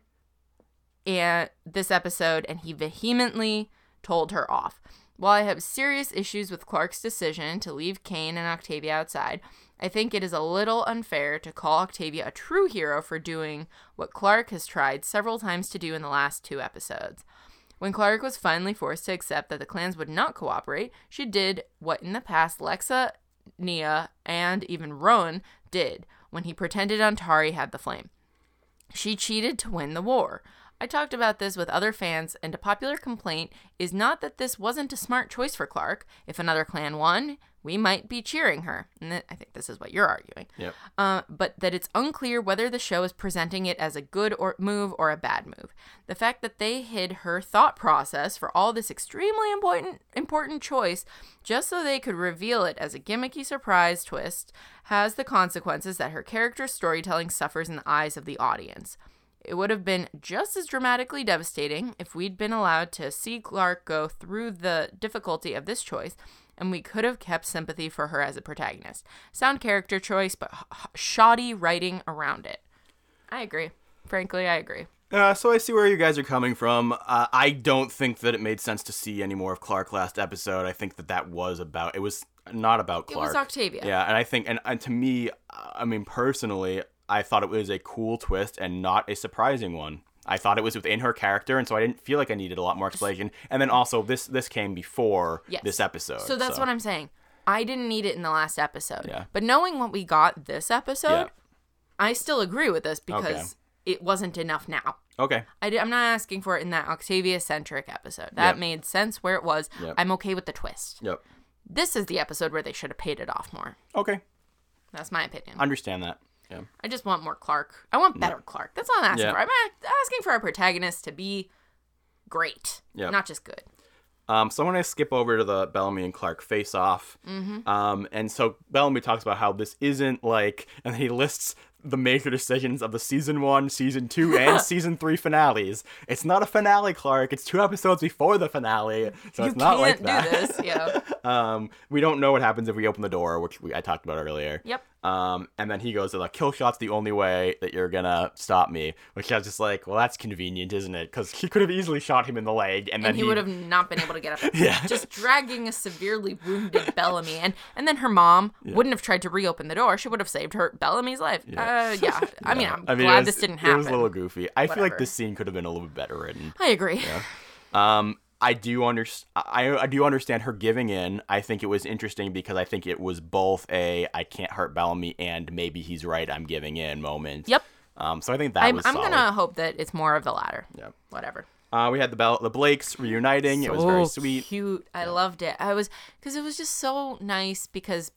and this episode, and he vehemently told her off. While I have serious issues with Clarke's decision to leave Kane and Octavia outside, I think it is a little unfair to call Octavia a true hero for doing what Clarke has tried several times to do in the last two episodes. When Clarke was finally forced to accept that the clans would not cooperate, she did what in the past Lexa, Nia, and even Roan did when he pretended Antari had the flame. She cheated to win the war. I talked about this with other fans, and a popular complaint is not that this wasn't a smart choice for Clarke. If another clan won, we might be cheering her. And th- I think this is what you're arguing. Yep. Uh, but that it's unclear whether the show is presenting it as a good or- move or a bad move. The fact that they hid her thought process for all this extremely important, important choice just so they could reveal it as a gimmicky surprise twist has the consequences that her character's storytelling suffers in the eyes of the audience. It would have been just as dramatically devastating if we'd been allowed to see Clarke go through the difficulty of this choice, and we could have kept sympathy for her as a protagonist. Sound character choice, but shoddy writing around it. I agree. Frankly, I agree. Uh, so I see where you guys are coming from. Uh, I don't think that it made sense to see any more of Clarke last episode. I think that that was about... It was not about Clarke. It was Octavia. Yeah, and I think... And, and to me, I mean, personally... I thought it was a cool twist and not a surprising one. I thought it was within her character, and so I didn't feel like I needed a lot more explanation. And then also, this this came before yes. this episode. So that's so. what I'm saying. I didn't need it in the last episode. Yeah. But knowing what we got this episode, yeah. I still agree with this because okay. it wasn't enough now. Okay. I did, I'm not asking for it in that Octavia-centric episode. That yep. made sense where it was. Yep. I'm okay with the twist. Yep. This is the episode where they should have paid it off more. Okay. That's my opinion. Understand that. Yeah. I just want more Clarke. I want better no. Clarke. That's all I'm asking yeah. for. I'm asking for our protagonist to be great, yep. not just good. Um, so I'm going to skip over to the Bellamy and Clarke face-off. Mm-hmm. Um, and so Bellamy talks about how this isn't like... And he lists the major decisions of the season one, season two, and season three finales. It's not a finale, Clarke. It's two episodes before the finale. So you it's not like that. You can't do this, yeah. um, we don't know what happens if we open the door, which we, I talked about earlier. Yep. Um, and then he goes to like, kill shot's the only way that you're gonna stop me, which I was just like, well, that's convenient, isn't it? Because he could have easily shot him in the leg, and then and he, he would have not been able to get up. yeah. Just dragging a severely wounded Bellamy, and and then her mom yeah. wouldn't have tried to reopen the door. She would have saved her Bellamy's life. Yeah. Uh, yeah. I mean, I'm I mean, glad was, this didn't happen. It was a little goofy. I Whatever. feel like this scene could have been a little bit better written. I agree. Yeah. Um. I do understand. I, I do understand her giving in. I think it was interesting because I think it was both a I can't hurt Bellamy and maybe he's right. I'm giving in moment. Yep. Um. So I think that I'm, was. I'm solid. gonna hope that it's more of the latter. Yep. Whatever. Uh, we had the Bell- the Blakes reuniting. So it was very sweet. Cute. I yeah. loved it. I was because it was just so nice because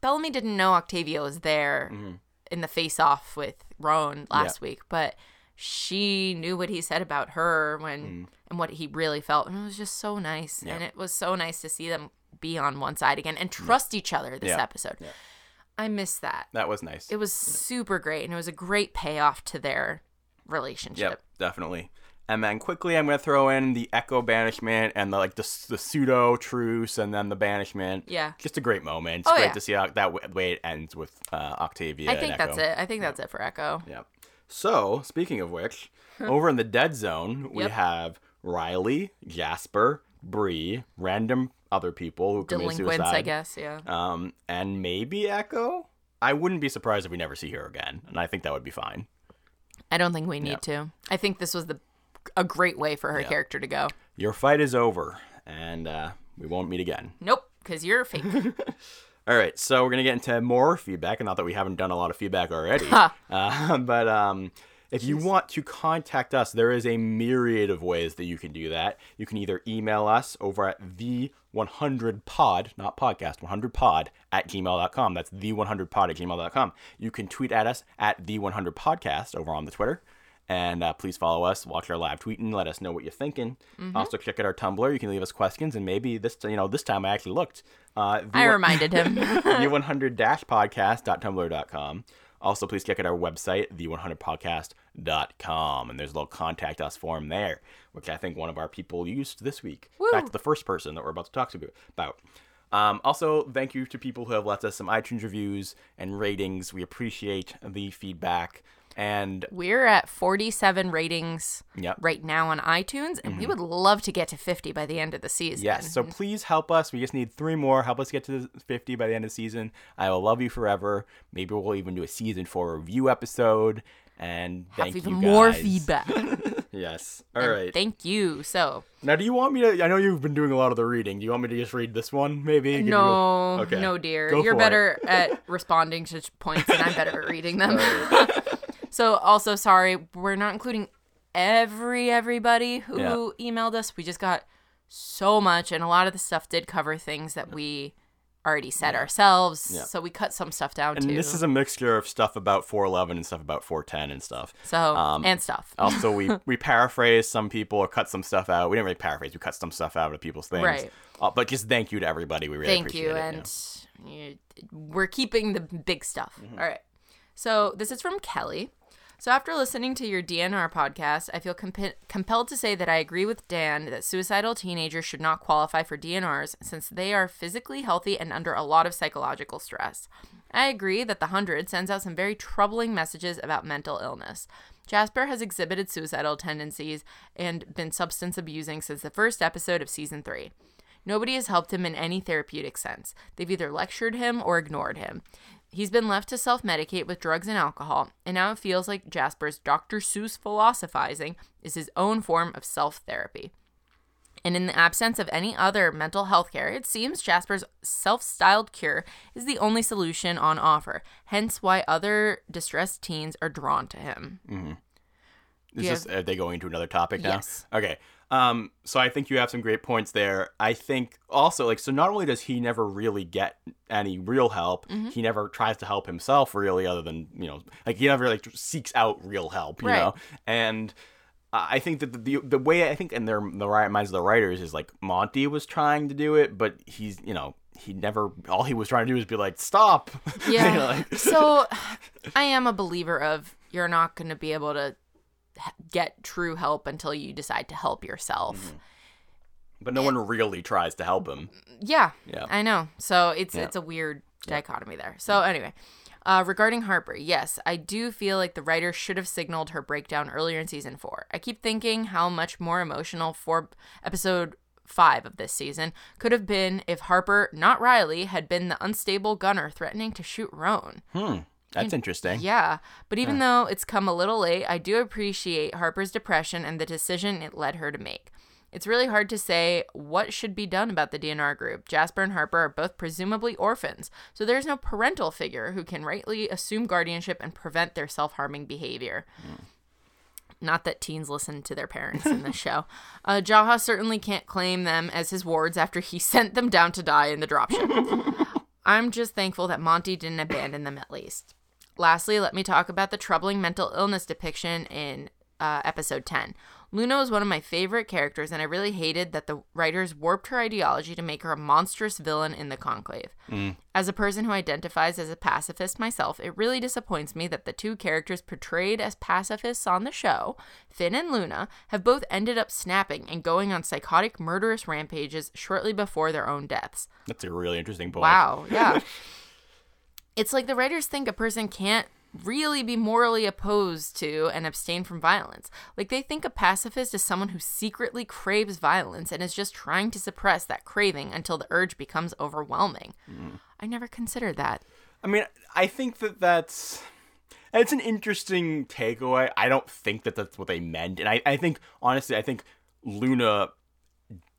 Bellamy didn't know Octavia was there mm-hmm. in the face off with Roan last yeah. week, but she knew what he said about her when. Mm. And what he really felt, and it was just so nice yeah. and it was so nice to see them be on one side again and trust yeah. each other this yeah. episode yeah. I miss that. That was nice. It was yeah. super great, and it was a great payoff to their relationship. Yep, definitely. And then quickly I'm going to throw in the Echo banishment and the like the, the pseudo truce and then the banishment. Yeah. Just a great moment. It's oh, great yeah. to see how that way it ends with uh, Octavia. I think and that's Echo. it. I think that's yeah. it for Echo. Yeah. So speaking of which, over in the dead zone we yep. have Riley, Jasper, Bree, random other people who committed suicide. Delinquents, I guess, yeah. Um, and maybe Echo? I wouldn't be surprised if we never see her again, and I think that would be fine. I don't think we need yeah. to. I think this was the a great way for her yeah. character to go. Your fight is over, and uh, we won't meet again. Nope, because you're fake. All right, so we're going to get into more feedback, and not that we haven't done a lot of feedback already, uh, but... um. If you want to contact us, there is a myriad of ways that you can do that. You can either email us over at the one hundred pod, not podcast, one hundred pod at gmail dot com. That's the one hundred pod at gmail dot com. You can tweet at us at the one hundred podcast over on the Twitter. And uh, please follow us, watch our live tweeting, let us know what you're thinking. Mm-hmm. Also, check out our Tumblr. You can leave us questions, and maybe this, you know, this time I actually looked. Uh, the I reminded him. the one hundred podcast dot tumblr dot com. Also, please check out our website, the one hundred podcast dot com, and there's a little contact us form there, which I think one of our people used this week. Woo. In fact, the first person that we're about to talk to about. Um, also, thank you to people who have left us some iTunes reviews and ratings. We appreciate the feedback. And we're at forty-seven ratings yep. right now on iTunes, and mm-hmm. we would love to get to fifty by the end of the season. Yes, so please help us. We just need three more. Help us get to fifty by the end of the season. I will love you forever. Maybe we'll even do a season four review episode. And thank Have even you guys. More feedback. Yes. All and right. Thank you. So now, do you want me to? I know you've been doing a lot of the reading. Do you want me to just read this one? Maybe. No. A, okay. No, dear. Go You're better it. At responding to points, and I'm better at reading them. So also, sorry, we're not including every everybody who yeah. emailed us. We just got so much, and a lot of the stuff did cover things that we already said yeah. ourselves, yeah. so we cut some stuff down, and too. And this is a mixture of stuff about four eleven and stuff about four ten and stuff. So, um, and stuff. Also, we, we paraphrased some people or cut some stuff out. We didn't really paraphrase. We cut some stuff out of people's things. Right. Uh, but just thank you to everybody. We really thank appreciate you, it. Thank you, and yeah. we're keeping the big stuff. Mm-hmm. All right. So this is from Kelly. So after listening to your D N R podcast, I feel comp- compelled to say that I agree with Dan that suicidal teenagers should not qualify for D N Rs since they are physically healthy and under a lot of psychological stress. I agree that The one hundred sends out some very troubling messages about mental illness. Jasper has exhibited suicidal tendencies and been substance abusing since the first episode of season three. Nobody has helped him in any therapeutic sense. They've either lectured him or ignored him. He's been left to self-medicate with drugs and alcohol, and now it feels like Jasper's Doctor Seuss philosophizing is his own form of self-therapy. and in the absence of any other mental health care, it seems Jasper's self-styled cure is the only solution on offer, hence why other distressed teens are drawn to him. Mm-hmm. Is this, have... Are they going to another topic now? Yes. Okay. Um, so I think you have some great points there. I think also, like, so not only does he never really get any real help, mm-hmm. he never tries to help himself really, other than, you know, like he never like seeks out real help, you right. know? And uh, I think that the, the the way I think in their the minds of the writers is like Monty was trying to do it, but he's, you know, he never, all he was trying to do was be like, stop. Yeah. You know, like... So I am a believer of you're not going to be able to get true help until you decide to help yourself. Mm-hmm. But no it, one really tries to help him. Yeah, yeah. I know. So it's yeah. it's a weird dichotomy yeah. there. So yeah. anyway, uh, regarding Harper, yes, I do feel like the writer should have signaled her breakdown earlier in season four. I keep thinking how much more emotional for episode five of this season could have been if Harper, not Riley, had been the unstable gunner threatening to shoot Roan. Hmm. That's interesting. Yeah. But even yeah. though it's come a little late, I do appreciate Harper's depression and the decision it led her to make. It's really hard to say what should be done about the D N R group. Jasper and Harper are both presumably orphans, so there's no parental figure who can rightly assume guardianship and prevent their self-harming behavior. Mm. Not that teens listen to their parents in this show. Uh, Jaha certainly can't claim them as his wards after he sent them down to die in the dropship. I'm just thankful that Monty didn't abandon them at least. Lastly, let me talk about the troubling mental illness depiction in uh, episode ten. Luna was one of my favorite characters, and I really hated that the writers warped her ideology to make her a monstrous villain in the Conclave. Mm. As a person who identifies as a pacifist myself, it really disappoints me that the two characters portrayed as pacifists on the show, Finn and Luna, have both ended up snapping and going on psychotic, murderous rampages shortly before their own deaths. That's a really interesting point. Wow, yeah. It's like the writers think a person can't really be morally opposed to and abstain from violence. Like, they think a pacifist is someone who secretly craves violence and is just trying to suppress that craving until the urge becomes overwhelming. Mm. I never considered that. I mean, I think that that's... It's an interesting takeaway. I don't think that that's what they meant. And I, I think, honestly, I think Luna...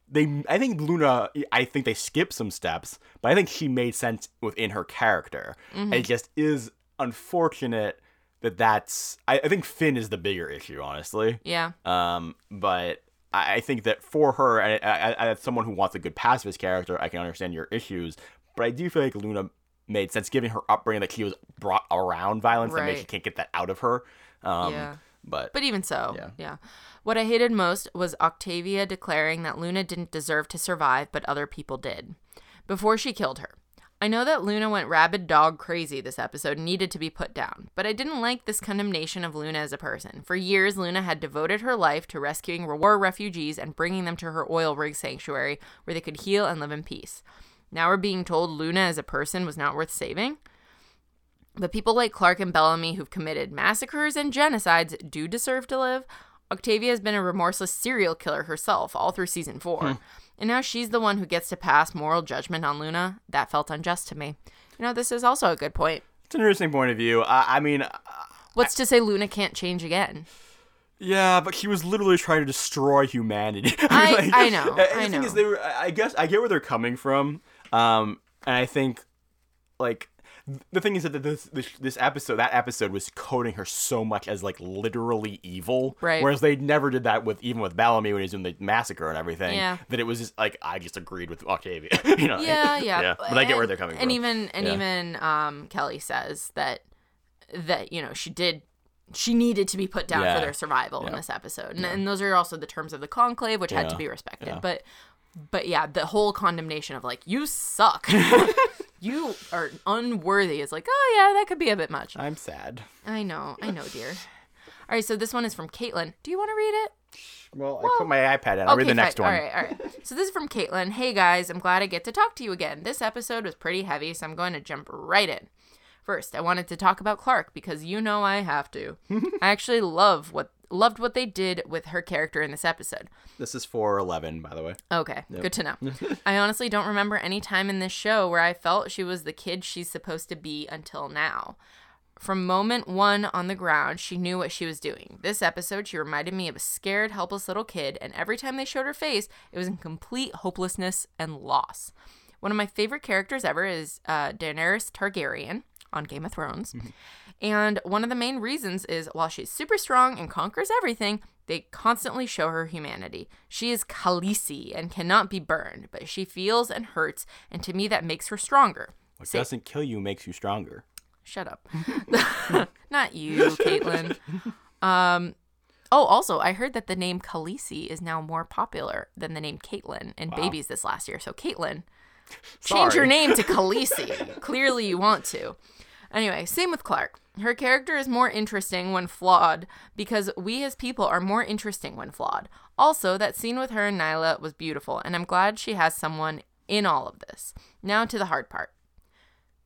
They, I think Luna, I think they skipped some steps, but I think she made sense within her character. Mm-hmm. It just is unfortunate that that's, I, I think Finn is the bigger issue, honestly. Yeah. Um, but I, I think that for her, and I, I, as someone who wants a good pacifist character, I can understand your issues, but I do feel like Luna made sense, given her upbringing, that like she was brought around violence, right. and maybe she can't get that out of her. Um, yeah. But, but even so, yeah. yeah. What I hated most was Octavia declaring that Luna didn't deserve to survive, but other people did, before she killed her. I know that Luna went rabid dog crazy this episode and needed to be put down, but I didn't like this condemnation of Luna as a person. For years, Luna had devoted her life to rescuing war refugees and bringing them to her oil rig sanctuary where they could heal and live in peace. Now we're being told Luna as a person was not worth saving? But people like Clarke and Bellamy who've committed massacres and genocides do deserve to live. Octavia has been a remorseless serial killer herself all through season four. Hmm. And now she's the one who gets to pass moral judgment on Luna. That felt unjust to me. You know, this is also a good point. It's an interesting point of view. I, I mean... Uh, What's I, to say Luna can't change again? Yeah, but she was literally trying to destroy humanity. I, like, I know, I know. Is they were, I guess, I get where they're coming from. Um, and I think, like... The thing is that this, this this episode, that episode was coding her so much as, like, literally evil. Right. Whereas they never did that with, even with Bellamy when he was doing the massacre and everything. Yeah. That it was just, like, I just agreed with Octavia. you know? Yeah, yeah. yeah. But and, I get where they're coming and from. Even, and yeah. even um, Kelly says that, that, you know, she did, she needed to be put down yeah. for their survival yeah. in this episode. And, yeah. and those are also the terms of the Conclave, which yeah. had to be respected. Yeah. But, but, yeah, the whole condemnation of, like, you suck. You are unworthy. It's like, oh, yeah, that could be a bit much. I'm sad. I know. I know, dear. All right, so this one is from Caitlin. Do you want to read it? Well, well I put my iPad out. I'll okay, read the next fine. one. All right, all right. So this is from Caitlin. Hey, guys, I'm glad I get to talk to you again. This episode was pretty heavy, so I'm going to jump right in. First, I wanted to talk about Clarke because you know I have to. I actually love what loved what they did with her character in this episode. This is four eleven, by the way. Okay, yep. Good to know. I honestly don't remember any time in this show where I felt she was the kid she's supposed to be until now. From moment one on the ground, she knew what she was doing. This episode, she reminded me of a scared, helpless little kid, and every time they showed her face, it was in complete hopelessness and loss. One of my favorite characters ever is uh, Daenerys Targaryen on Game of Thrones. Mm-hmm. And one of the main reasons is while she's super strong and conquers everything, they constantly show her humanity. She is Khaleesi and cannot be burned, but she feels and hurts, and to me that makes her stronger. What so- doesn't kill you makes you stronger. Shut up. Not you, Caitlin. Um, oh, also, I heard that the name Khaleesi is now more popular than the name Caitlin in wow. babies this last year. So, Caitlin, Sorry. change your name to Khaleesi. Clearly, you want to. Anyway, same with Clarke. Her character is more interesting when flawed because we as people are more interesting when flawed. Also, that scene with her and Niylah was beautiful, and I'm glad she has someone in all of this. Now to the hard part.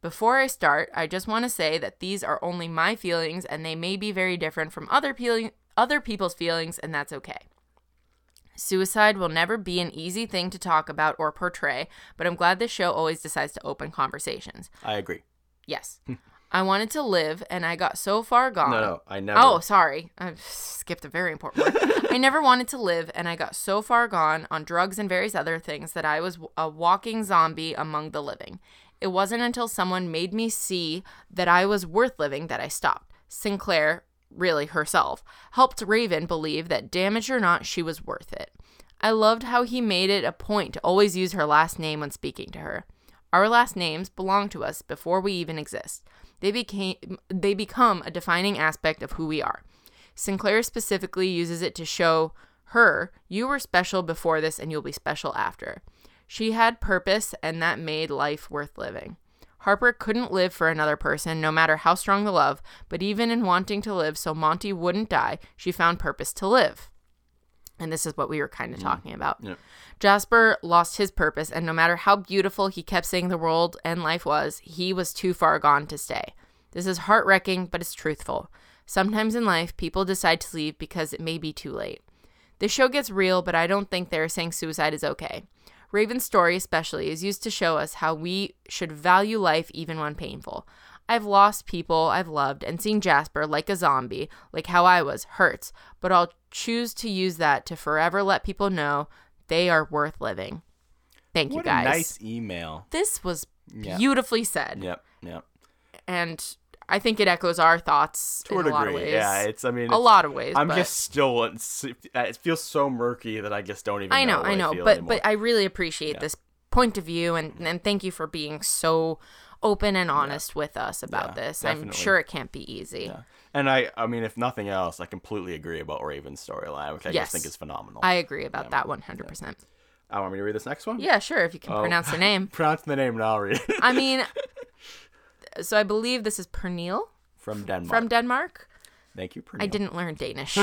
Before I start, I just want to say that these are only my feelings and they may be very different from other pe- other people's feelings, and that's okay. Suicide will never be an easy thing to talk about or portray, but I'm glad this show always decides to open conversations. I agree. Yes. I wanted to live and I got so far gone. No, no, I never. Oh, sorry. I skipped a very important word. I never wanted to live and I got so far gone on drugs and various other things that I was a walking zombie among the living. It wasn't until someone made me see that I was worth living that I stopped. Sinclair, really herself, helped Raven believe that damaged or not, she was worth it. I loved how he made it a point to always use her last name when speaking to her. Our last names belong to us before we even exist. They became, they become a defining aspect of who we are. Sinclair specifically uses it to show her, you were special before this and you'll be special after. She had purpose, and that made life worth living. Harper couldn't live for another person, no matter how strong the love, but even in wanting to live so Monty wouldn't die, she found purpose to live. And this is what we were kind of mm. talking about. Yep. Jasper lost his purpose, and no matter how beautiful he kept saying the world and life was, he was too far gone to stay. This is heart-wrecking, but it's truthful. Sometimes in life, people decide to leave because it may be too late. The show gets real, but I don't think they're saying suicide is okay. Raven's story especially is used to show us how we should value life even when painful. I've lost people I've loved and seen Jasper like a zombie, like how I was, hurts, but I'll choose to use that to forever let people know they are worth living. Thank what you guys. What a nice email. This was beautifully yep. said. Yep, yep. And I think it echoes our thoughts to in a degree. lot of ways. Yeah, it's, I mean, it's, a lot of ways. I'm but... just still, it feels so murky that I just don't even I know, know what I know, I feel but, anymore. But I really appreciate yeah. this point of view, and, and thank you for being so open and honest yeah. with us about yeah, this. Definitely. I'm sure it can't be easy. Yeah. And I, I mean, if nothing else, I completely agree about Raven's storyline, which I yes. just think is phenomenal. I agree about yeah, that one hundred percent. Yeah. I want me to read this next one? Yeah, sure, if you can oh. pronounce the name. Pronounce the name and I'll read it. I mean... So I believe this is Pernille. From Denmark. From Denmark. Thank you, Pernille. I didn't learn Danish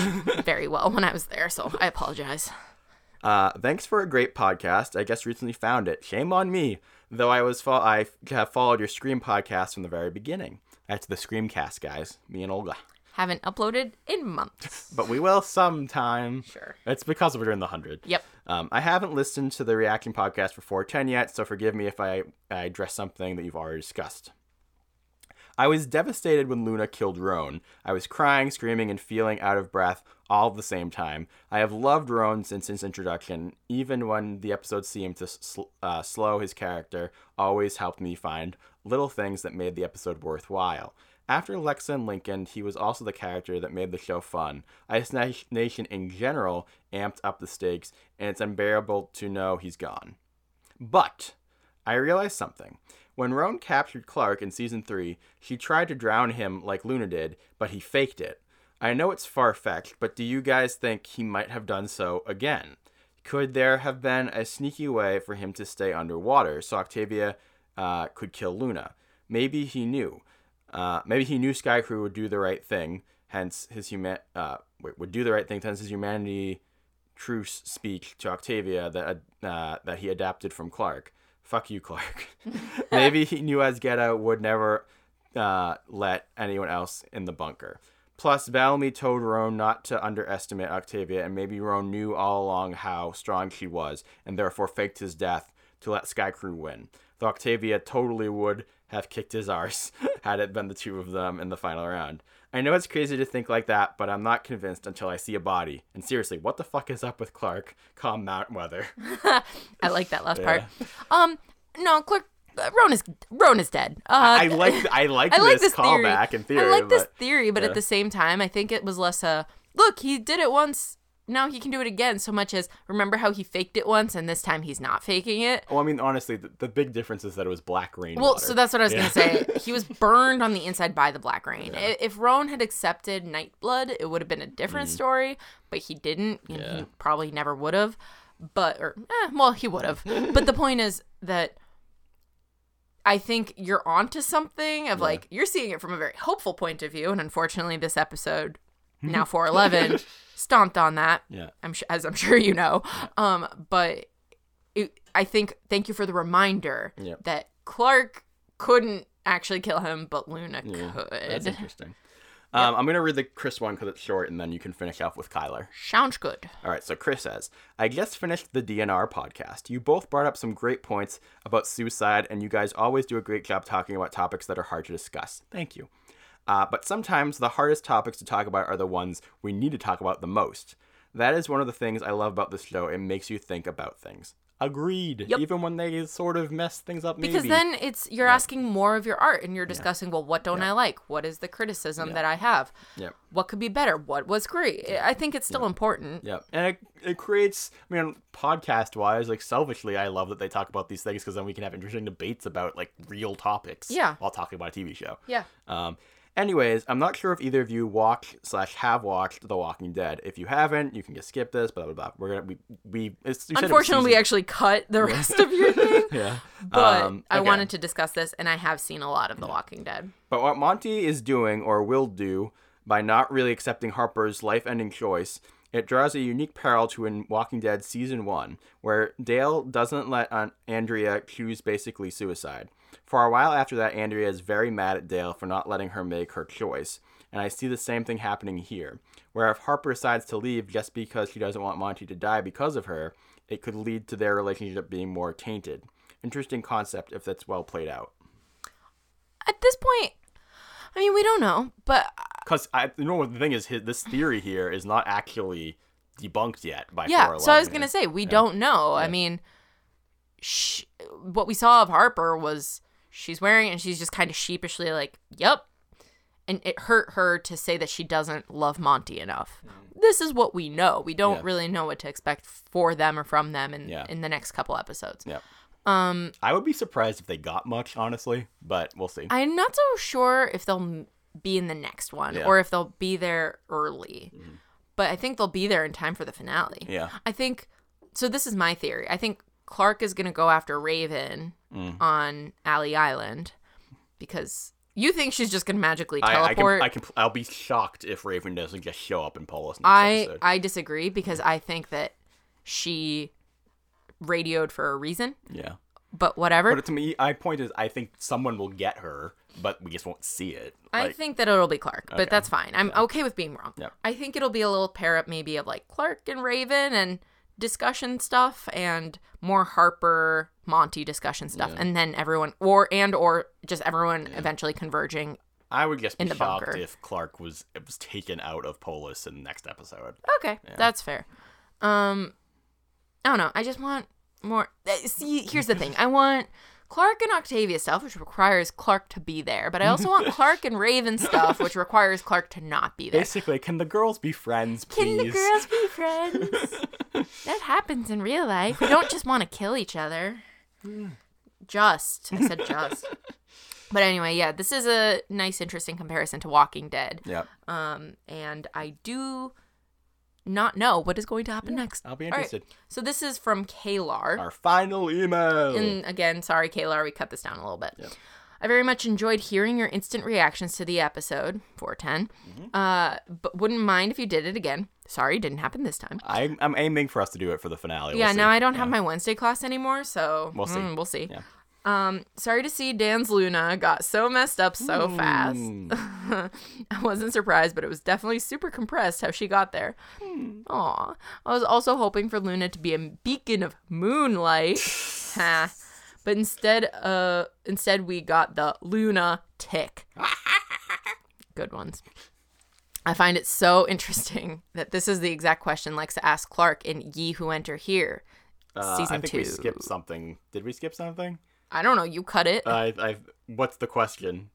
very well when I was there, so I apologize. Uh, thanks for a great podcast. I just recently found it. Shame on me, though I was fo- I have followed your Scream podcast from the very beginning. That's the Screamcast, guys. Me and Olga. Haven't uploaded in months. But we will sometime. Sure. It's because we're in the one hundred. Yep. Um, I haven't listened to the Reacting podcast for four ten yet, so forgive me if I, I address something that you've already discussed. I was devastated when Luna killed Roan. I was crying, screaming, and feeling out of breath all at the same time. I have loved Roan since his introduction, even when the episodes seemed to sl- uh, slow his character, always helped me find little things that made the episode worthwhile. After Lexa and Lincoln, he was also the character that made the show fun. Ice Nation in general amped up the stakes, and it's unbearable to know he's gone. But I realized something. When Roan captured Clarke in Season three, she tried to drown him like Luna did, but he faked it. I know it's far-fetched, but do you guys think he might have done so again? Could there have been a sneaky way for him to stay underwater so Octavia uh, could kill Luna? Maybe he knew. Uh, maybe he knew Skaikru would do the right thing, hence his human uh, wait, would do the right thing, hence his humanity truce speech to Octavia that uh, that he adapted from Clarke. Fuck you, Clarke. Maybe he knew Asgeta would never uh, let anyone else in the bunker. Plus, Bellamy told Roan not to underestimate Octavia, and maybe Roan knew all along how strong she was, and therefore faked his death to let Skaikru win. though Octavia totally would have kicked his arse had it been the two of them in the final round. I know it's crazy to think like that, but I'm not convinced until I see a body. And seriously, what the fuck is up with Clarke? Calm mountain weather. I like that last yeah. part. Um, no, Clarke, uh, Roan is Roan is dead. Uh, I like I like I this, this callback and theory. I like but, this theory, but yeah. at the same time, I think it was less a look. He did it once. Now he can do it again, so much as remember how he faked it once and this time he's not faking it. Well, I mean, honestly, the, the big difference is that it was black rain. Well, water. So that's what I was yeah. going to say. He was burned on the inside by the black rain. Yeah. If Roan had accepted Nightblood, it would have been a different mm. story, but he didn't. And yeah. he probably never would have. But, or, eh, well, he would have. But the point is that I think you're onto something of yeah. like, you're seeing it from a very hopeful point of view. And unfortunately, this episode, now four eleven stomped on that. Yeah, I'm sure, as I'm sure you know. Um, but it, I think thank you for the reminder yeah. that Clarke couldn't actually kill him, but Luna yeah, could. That's interesting. Um, yeah. I'm going to read the Chris one because it's short, and then you can finish off with Kyler. Sounds good. All right, so Chris says, I just finished the D N R podcast. You both brought up some great points about suicide, and you guys always do a great job talking about topics that are hard to discuss. Thank you. Uh, but sometimes the hardest topics to talk about are the ones we need to talk about the most. That is one of the things I love about this show. It makes you think about things. Agreed. Yep. Even when they sort of mess things up, maybe. Because then it's you're yeah. asking more of your art, and you're discussing, yeah. well, what don't yeah. I like? What is the criticism yeah. that I have? Yeah. What could be better? What was great? I think it's still yeah. important. Yeah. And it, it creates, I mean, podcast-wise, like, selfishly, I love that they talk about these things because then we can have interesting debates about, like, real topics yeah. while talking about a T V show. Yeah. Um. Anyways, I'm not sure if either of you watch slash have watched The Walking Dead. If you haven't, you can just skip this, blah, blah, blah. We're gonna, we, we, it's, Unfortunately, it we actually cut the rest of your thing. yeah. But um, I okay. wanted to discuss this, and I have seen a lot of The yeah. Walking Dead. But what Monty is doing, or will do, by not really accepting Harper's life-ending choice, it draws a unique parallel to in Walking Dead Season one, where Dale doesn't let Aunt Andrea choose basically suicide. For a while after that, Andrea is very mad at Dale for not letting her make her choice, and I see the same thing happening here, where if Harper decides to leave just because she doesn't want Monty to die because of her, it could lead to their relationship being more tainted. Interesting concept if that's well played out. At this point, I mean, we don't know, but... Because, you know, the thing is, his, this theory here is not actually debunked yet by yeah, four eleven. So I was going to say, we yeah. don't know. Yeah. I mean... She, what we saw of Harper was she's wearing it and she's just kind of sheepishly like, yep. And it hurt her to say that she doesn't love Monty enough. Mm. This is what we know. We don't yeah. really know what to expect for them or from them in, yeah. in the next couple episodes. Yeah. Um, I would be surprised if they got much, honestly, but we'll see. I'm not so sure if they'll be in the next one yeah. or if they'll be there early. Mm. But I think they'll be there in time for the finale. Yeah. I think, so this is my theory. I think Clarke is going to go after Raven mm. on Alley Island because you think she's just going to magically teleport. I, I can, I can, I'll be shocked if Raven doesn't just show up in Polis. I, I disagree because I think that she radioed for a reason. Yeah. But whatever. But to me, my point is I think someone will get her, but we just won't see it. Like, I think that it'll be Clarke, but okay. that's fine. I'm yeah. okay with being wrong. Yeah. I think it'll be a little pair up maybe of like Clarke and Raven and... discussion stuff and more Harper Monty discussion stuff yeah. and then everyone or and or just everyone yeah. eventually converging. I would guess be shocked bunker. If Clarke was it was taken out of Polis in the next episode. Okay, yeah. that's fair. Um, I don't know. I just want more. See, here's the thing. I want Clarke and Octavia stuff, which requires Clarke to be there, but I also want Clarke and Raven stuff, which requires Clarke to not be there. Basically, can the girls be friends, please? Can the girls be friends? That happens in real life. We don't just want to kill each other. Just. I said just. But anyway, yeah, this is a nice, interesting comparison to Walking Dead. Yeah. Um, and I do... not know what is going to happen yeah, next. I'll be interested. Right. So this is from Kalar. Our final email. And again, sorry, Kalar, we cut this down a little bit. Yep. I very much enjoyed hearing your instant reactions to the episode, four ten, mm-hmm. uh, but wouldn't mind if you did it again. Sorry, didn't happen this time. I, I'm aiming for us to do it for the finale. Yeah, we'll now I don't yeah. have my Wednesday class anymore, so we'll see. Mm, we'll see. Yeah. Um, sorry to see Dan's Luna got so messed up so mm. fast. I wasn't surprised, but it was definitely super compressed how she got there. Mm. Aw. I was also hoping for Luna to be a beacon of moonlight. Ha. But instead, uh, instead we got the Luna tick. Good ones. I find it so interesting that this is the exact question Lexa asked Clarke in Ye Who Enter Here, uh, season two. I think two. We skipped something. Did we skip something? I don't know. You cut it. Uh, I, I. What's the question?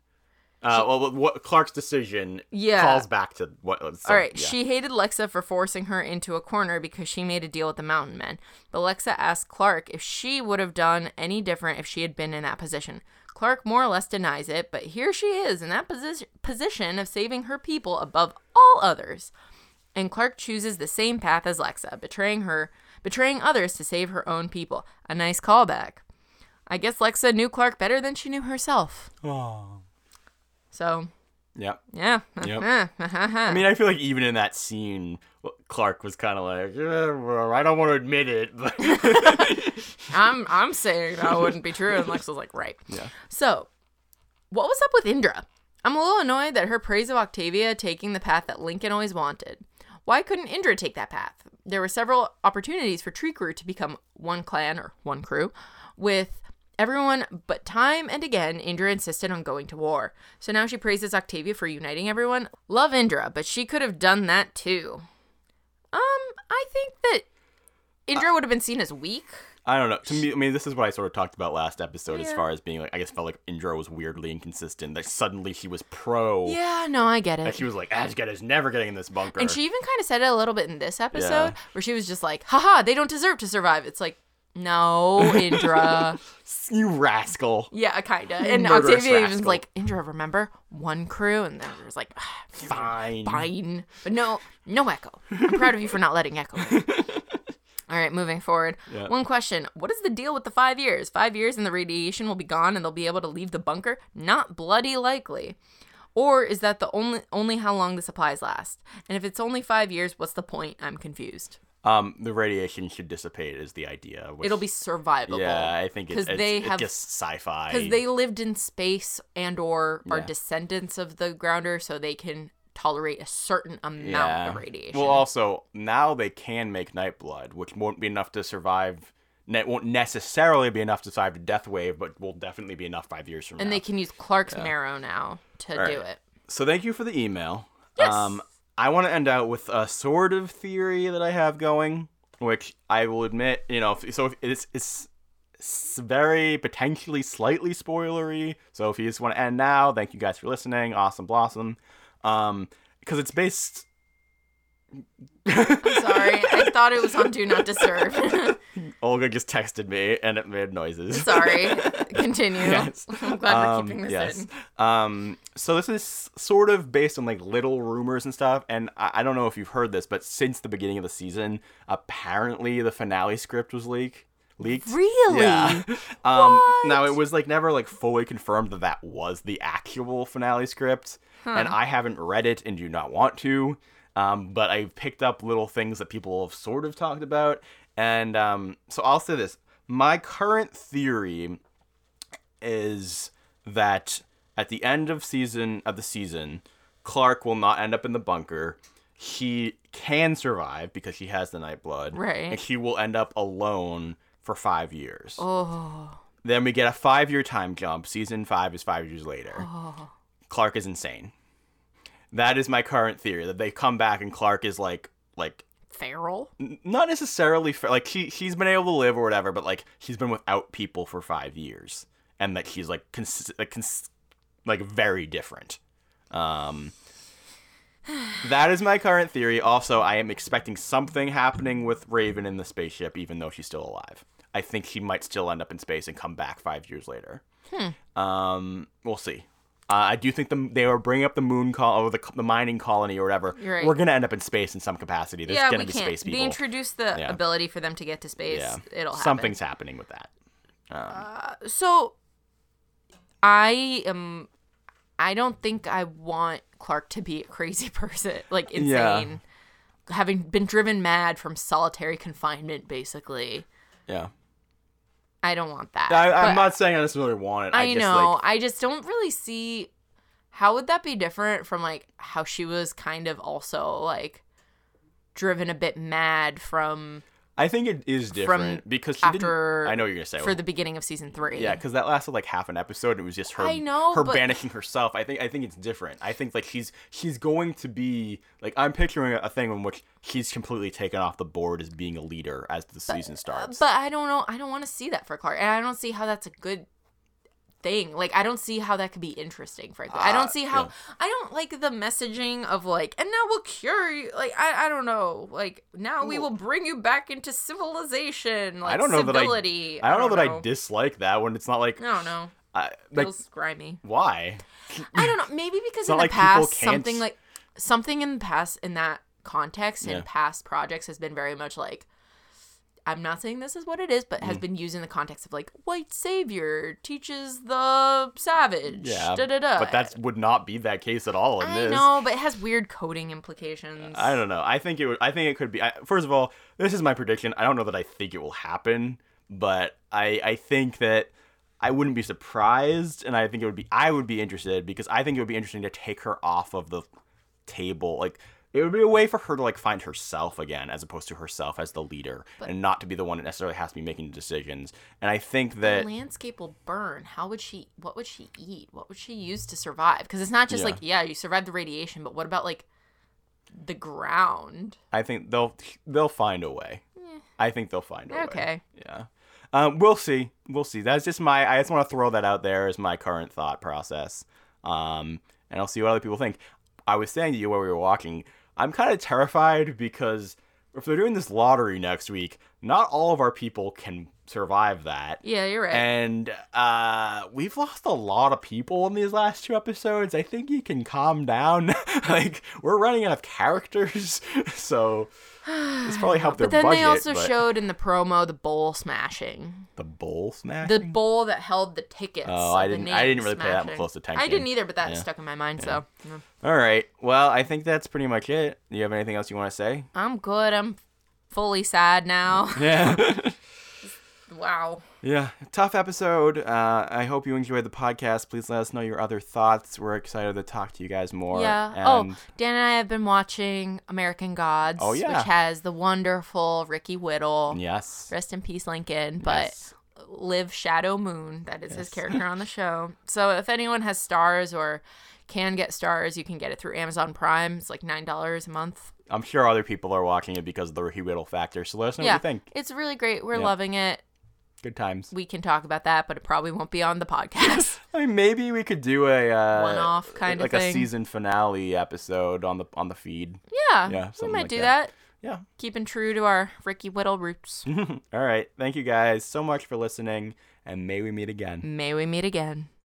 Uh, well, what, Clarke's decision yeah. calls back to what... So, all right. Yeah. She hated Lexa for forcing her into a corner because she made a deal with the mountain men. But Lexa asked Clarke if she would have done any different if she had been in that position. Clarke more or less denies it, but here she is in that posi- position of saving her people above all others. And Clarke chooses the same path as Lexa, betraying her, betraying others to save her own people. A nice callback. I guess Lexa knew Clarke better than she knew herself. Aww. So, yep. yeah, yeah. I mean, I feel like even in that scene, Clarke was kind of like, eh, well, I don't want to admit it, but I'm I'm saying that wouldn't be true, and Lex was like, right. Yeah. So, what was up with Indra? I'm a little annoyed that her praise of Octavia taking the path that Lincoln always wanted. Why couldn't Indra take that path? There were several opportunities for Tree Crew to become one clan or one crew, with. Everyone, but time and again, Indra insisted on going to war. So now she praises Octavia for uniting everyone. Love Indra, but she could have done that too. Um, I think that Indra uh, would have been seen as weak. I don't know. To me, I mean, this is what I sort of talked about last episode yeah. as far as being like, I guess felt like Indra was weirdly inconsistent. Like suddenly she was pro. Yeah, no, I get it. Like she was like, Ashgada's never getting in this bunker. And she even kind of said it a little bit in this episode yeah. where she was just like, haha, they don't deserve to survive. It's like, no, Indra. You rascal. Yeah, kind of. And Murderous Octavia rascal. Was like, Indra, remember? One crew. And then it was like, fine. Fine. But no, no Echo. I'm proud of you for not letting Echo. All right, moving forward. Yep. One question. What is the deal with the five years? Five years and the radiation will be gone and they'll be able to leave the bunker? Not bloody likely. Or is that the only only how long the supplies last? And if it's only five years, what's the point? I'm confused. Um, the radiation should dissipate is the idea. Which, it'll be survivable. Yeah, I think it, it's, they it's have, just sci-fi. Because they lived in space and or are yeah. descendants of the Grounder, so they can tolerate a certain amount yeah. of radiation. Well, also, now they can make Nightblood, which won't be enough to survive... It won't necessarily be enough to survive a death wave, but will definitely be enough five years from and now. And they can use Clarke's yeah. marrow now to right. do it. So thank you for the email. Yes! Um, I want to end out with a sort of theory that I have going, which I will admit, you know, if, so if it's, it's it's very potentially slightly spoilery. So if you just want to end now, thank you guys for listening. Awesome Blossom. Um, because it's based... I'm sorry. I thought it was on Do Not Disturb. Olga just texted me and it made noises. Sorry. Continue. Yes. I'm glad um, we're keeping this yes. in. Um, so this is sort of based on like little rumors and stuff. And I-, I don't know if you've heard this, but since the beginning of the season, apparently the finale script was leaked. Leaked. Really? Yeah. Um, what? Now it was like never like fully confirmed that that was the actual finale script. Huh. And I haven't read it and do not want to. Um, but I've picked up little things that people have sort of talked about. And um, so I'll say this. My current theory is that at the end of season of the season, Clarke will not end up in the bunker. She can survive because she has the Nightblood. Right. And she will end up alone for five years. Oh. Then we get a five-year time jump. Season five is five years later. Oh. Clarke is insane. That is my current theory, that they come back and Clarke is, like... like feral? N- not necessarily feral. Like, she, she's been able to live or whatever, but, like, she's been without people for five years. And that she's, like, cons- like, cons- like very different. Um, that is my current theory. Also, I am expecting something happening with Raven in the spaceship, even though she's still alive. I think she might still end up in space and come back five years later. Hmm. Um, we'll see. Uh, I do think the, they were bringing up the moon col- or the, the mining colony or whatever. Right. We're going to end up in space in some capacity. There's yeah, going to be can't. space people. They introduced the yeah. ability for them to get to space. Yeah. It'll happen. Something's happening with that. Um, uh, so I am. I don't think I want Clarke to be a crazy person, like insane, yeah. having been driven mad from solitary confinement, basically. Yeah. I don't want that. I, I'm not saying I necessarily want it. I, I just, know. Like, I just don't really see how would that be different from like how she was kind of also like driven a bit mad from I think it is different from because she after, didn't, I know what you're gonna say for well, the beginning of season three. Yeah, because that lasted like half an episode. And it was just her. I know, her but... banishing herself. I think I think it's different. I think like she's she's going to be like I'm picturing a thing in which she's completely taken off the board as being a leader as the but, season starts. But I don't know. I don't want to see that for Clarke, and I don't see how that's a good thing. Like I don't see how that could be interesting, frankly. Uh, I don't see how yeah. I don't like the messaging of like and now we'll cure you like I, I don't know like now we will bring you back into civilization like I don't know civility. that I, I, don't I don't know that know. I dislike that when it's not like I don't know I, like, feels grimy. Why? I don't know, maybe because in the like past something like something in the past in that context yeah. in past projects has been very much like I'm not saying this is what it is, but has mm. been used in the context of like white savior teaches the savage. Yeah, da, da, da. But that would not be that case at all in I this. I know, but it has weird coding implications. I don't know. I think it would. I think it could be. I, first of all, this is my prediction. I don't know that I think it will happen, but I I think that I wouldn't be surprised, and I think it would be. I would be interested because I think it would be interesting to take her off of the table, like. It would be a way for her to, like, find herself again as opposed to herself as the leader but and not to be the one that necessarily has to be making decisions. And I think that... The landscape will burn. How would she... What would she eat? What would she use to survive? Because it's not just yeah. like, yeah, you survived the radiation, but what about, like, the ground? I think they'll they'll find a way. Yeah. I think they'll find a okay. way. Okay. Yeah. Um, we'll see. We'll see. That's just my... I just want to throw that out there as my current thought process. Um, and I'll see what other people think. I was saying to you while we were walking... I'm kind of terrified because if they're doing this lottery next week, not all of our people can survive that. Yeah, you're right. And uh, we've lost a lot of people in these last two episodes. I think you can calm down. Like, we're running out of characters. So it's probably helped their budget. But then they also but... showed in the promo the bowl smashing. The bowl smashing? The bowl that held the tickets. Oh, I didn't, I didn't really smashing. pay that close attention. I didn't either, but that yeah. stuck in my mind. Yeah. So. Yeah. All right. Well, I think that's pretty much it. Do you have anything else you want to say? I'm good. I'm fully sad now. Yeah. Wow. Yeah. Tough episode. Uh, I hope you enjoyed the podcast. Please let us know your other thoughts. We're excited to talk to you guys more. Yeah. And... Oh, Dan and I have been watching American Gods. Oh, yeah. Which has the wonderful Ricky Whittle. Yes. Rest in peace, Lincoln. But yes. Liv Shadow Moon. That is yes. his character on the show. So if anyone has stars or can get stars, you can get it through Amazon Prime. It's like nine dollars a month. I'm sure other people are watching it because of the Ricky Whittle factor. So let us know yeah. what you think. It's really great. We're yeah. loving it. Good times. We can talk about that, but it probably won't be on the podcast. I mean, maybe we could do a uh, one-off kind like of thing, like a season finale episode on the on the feed. Yeah, yeah, we might like do that. that. Yeah, keeping true to our Ricky Whittle roots. All right, thank you guys so much for listening, and may we meet again. May we meet again.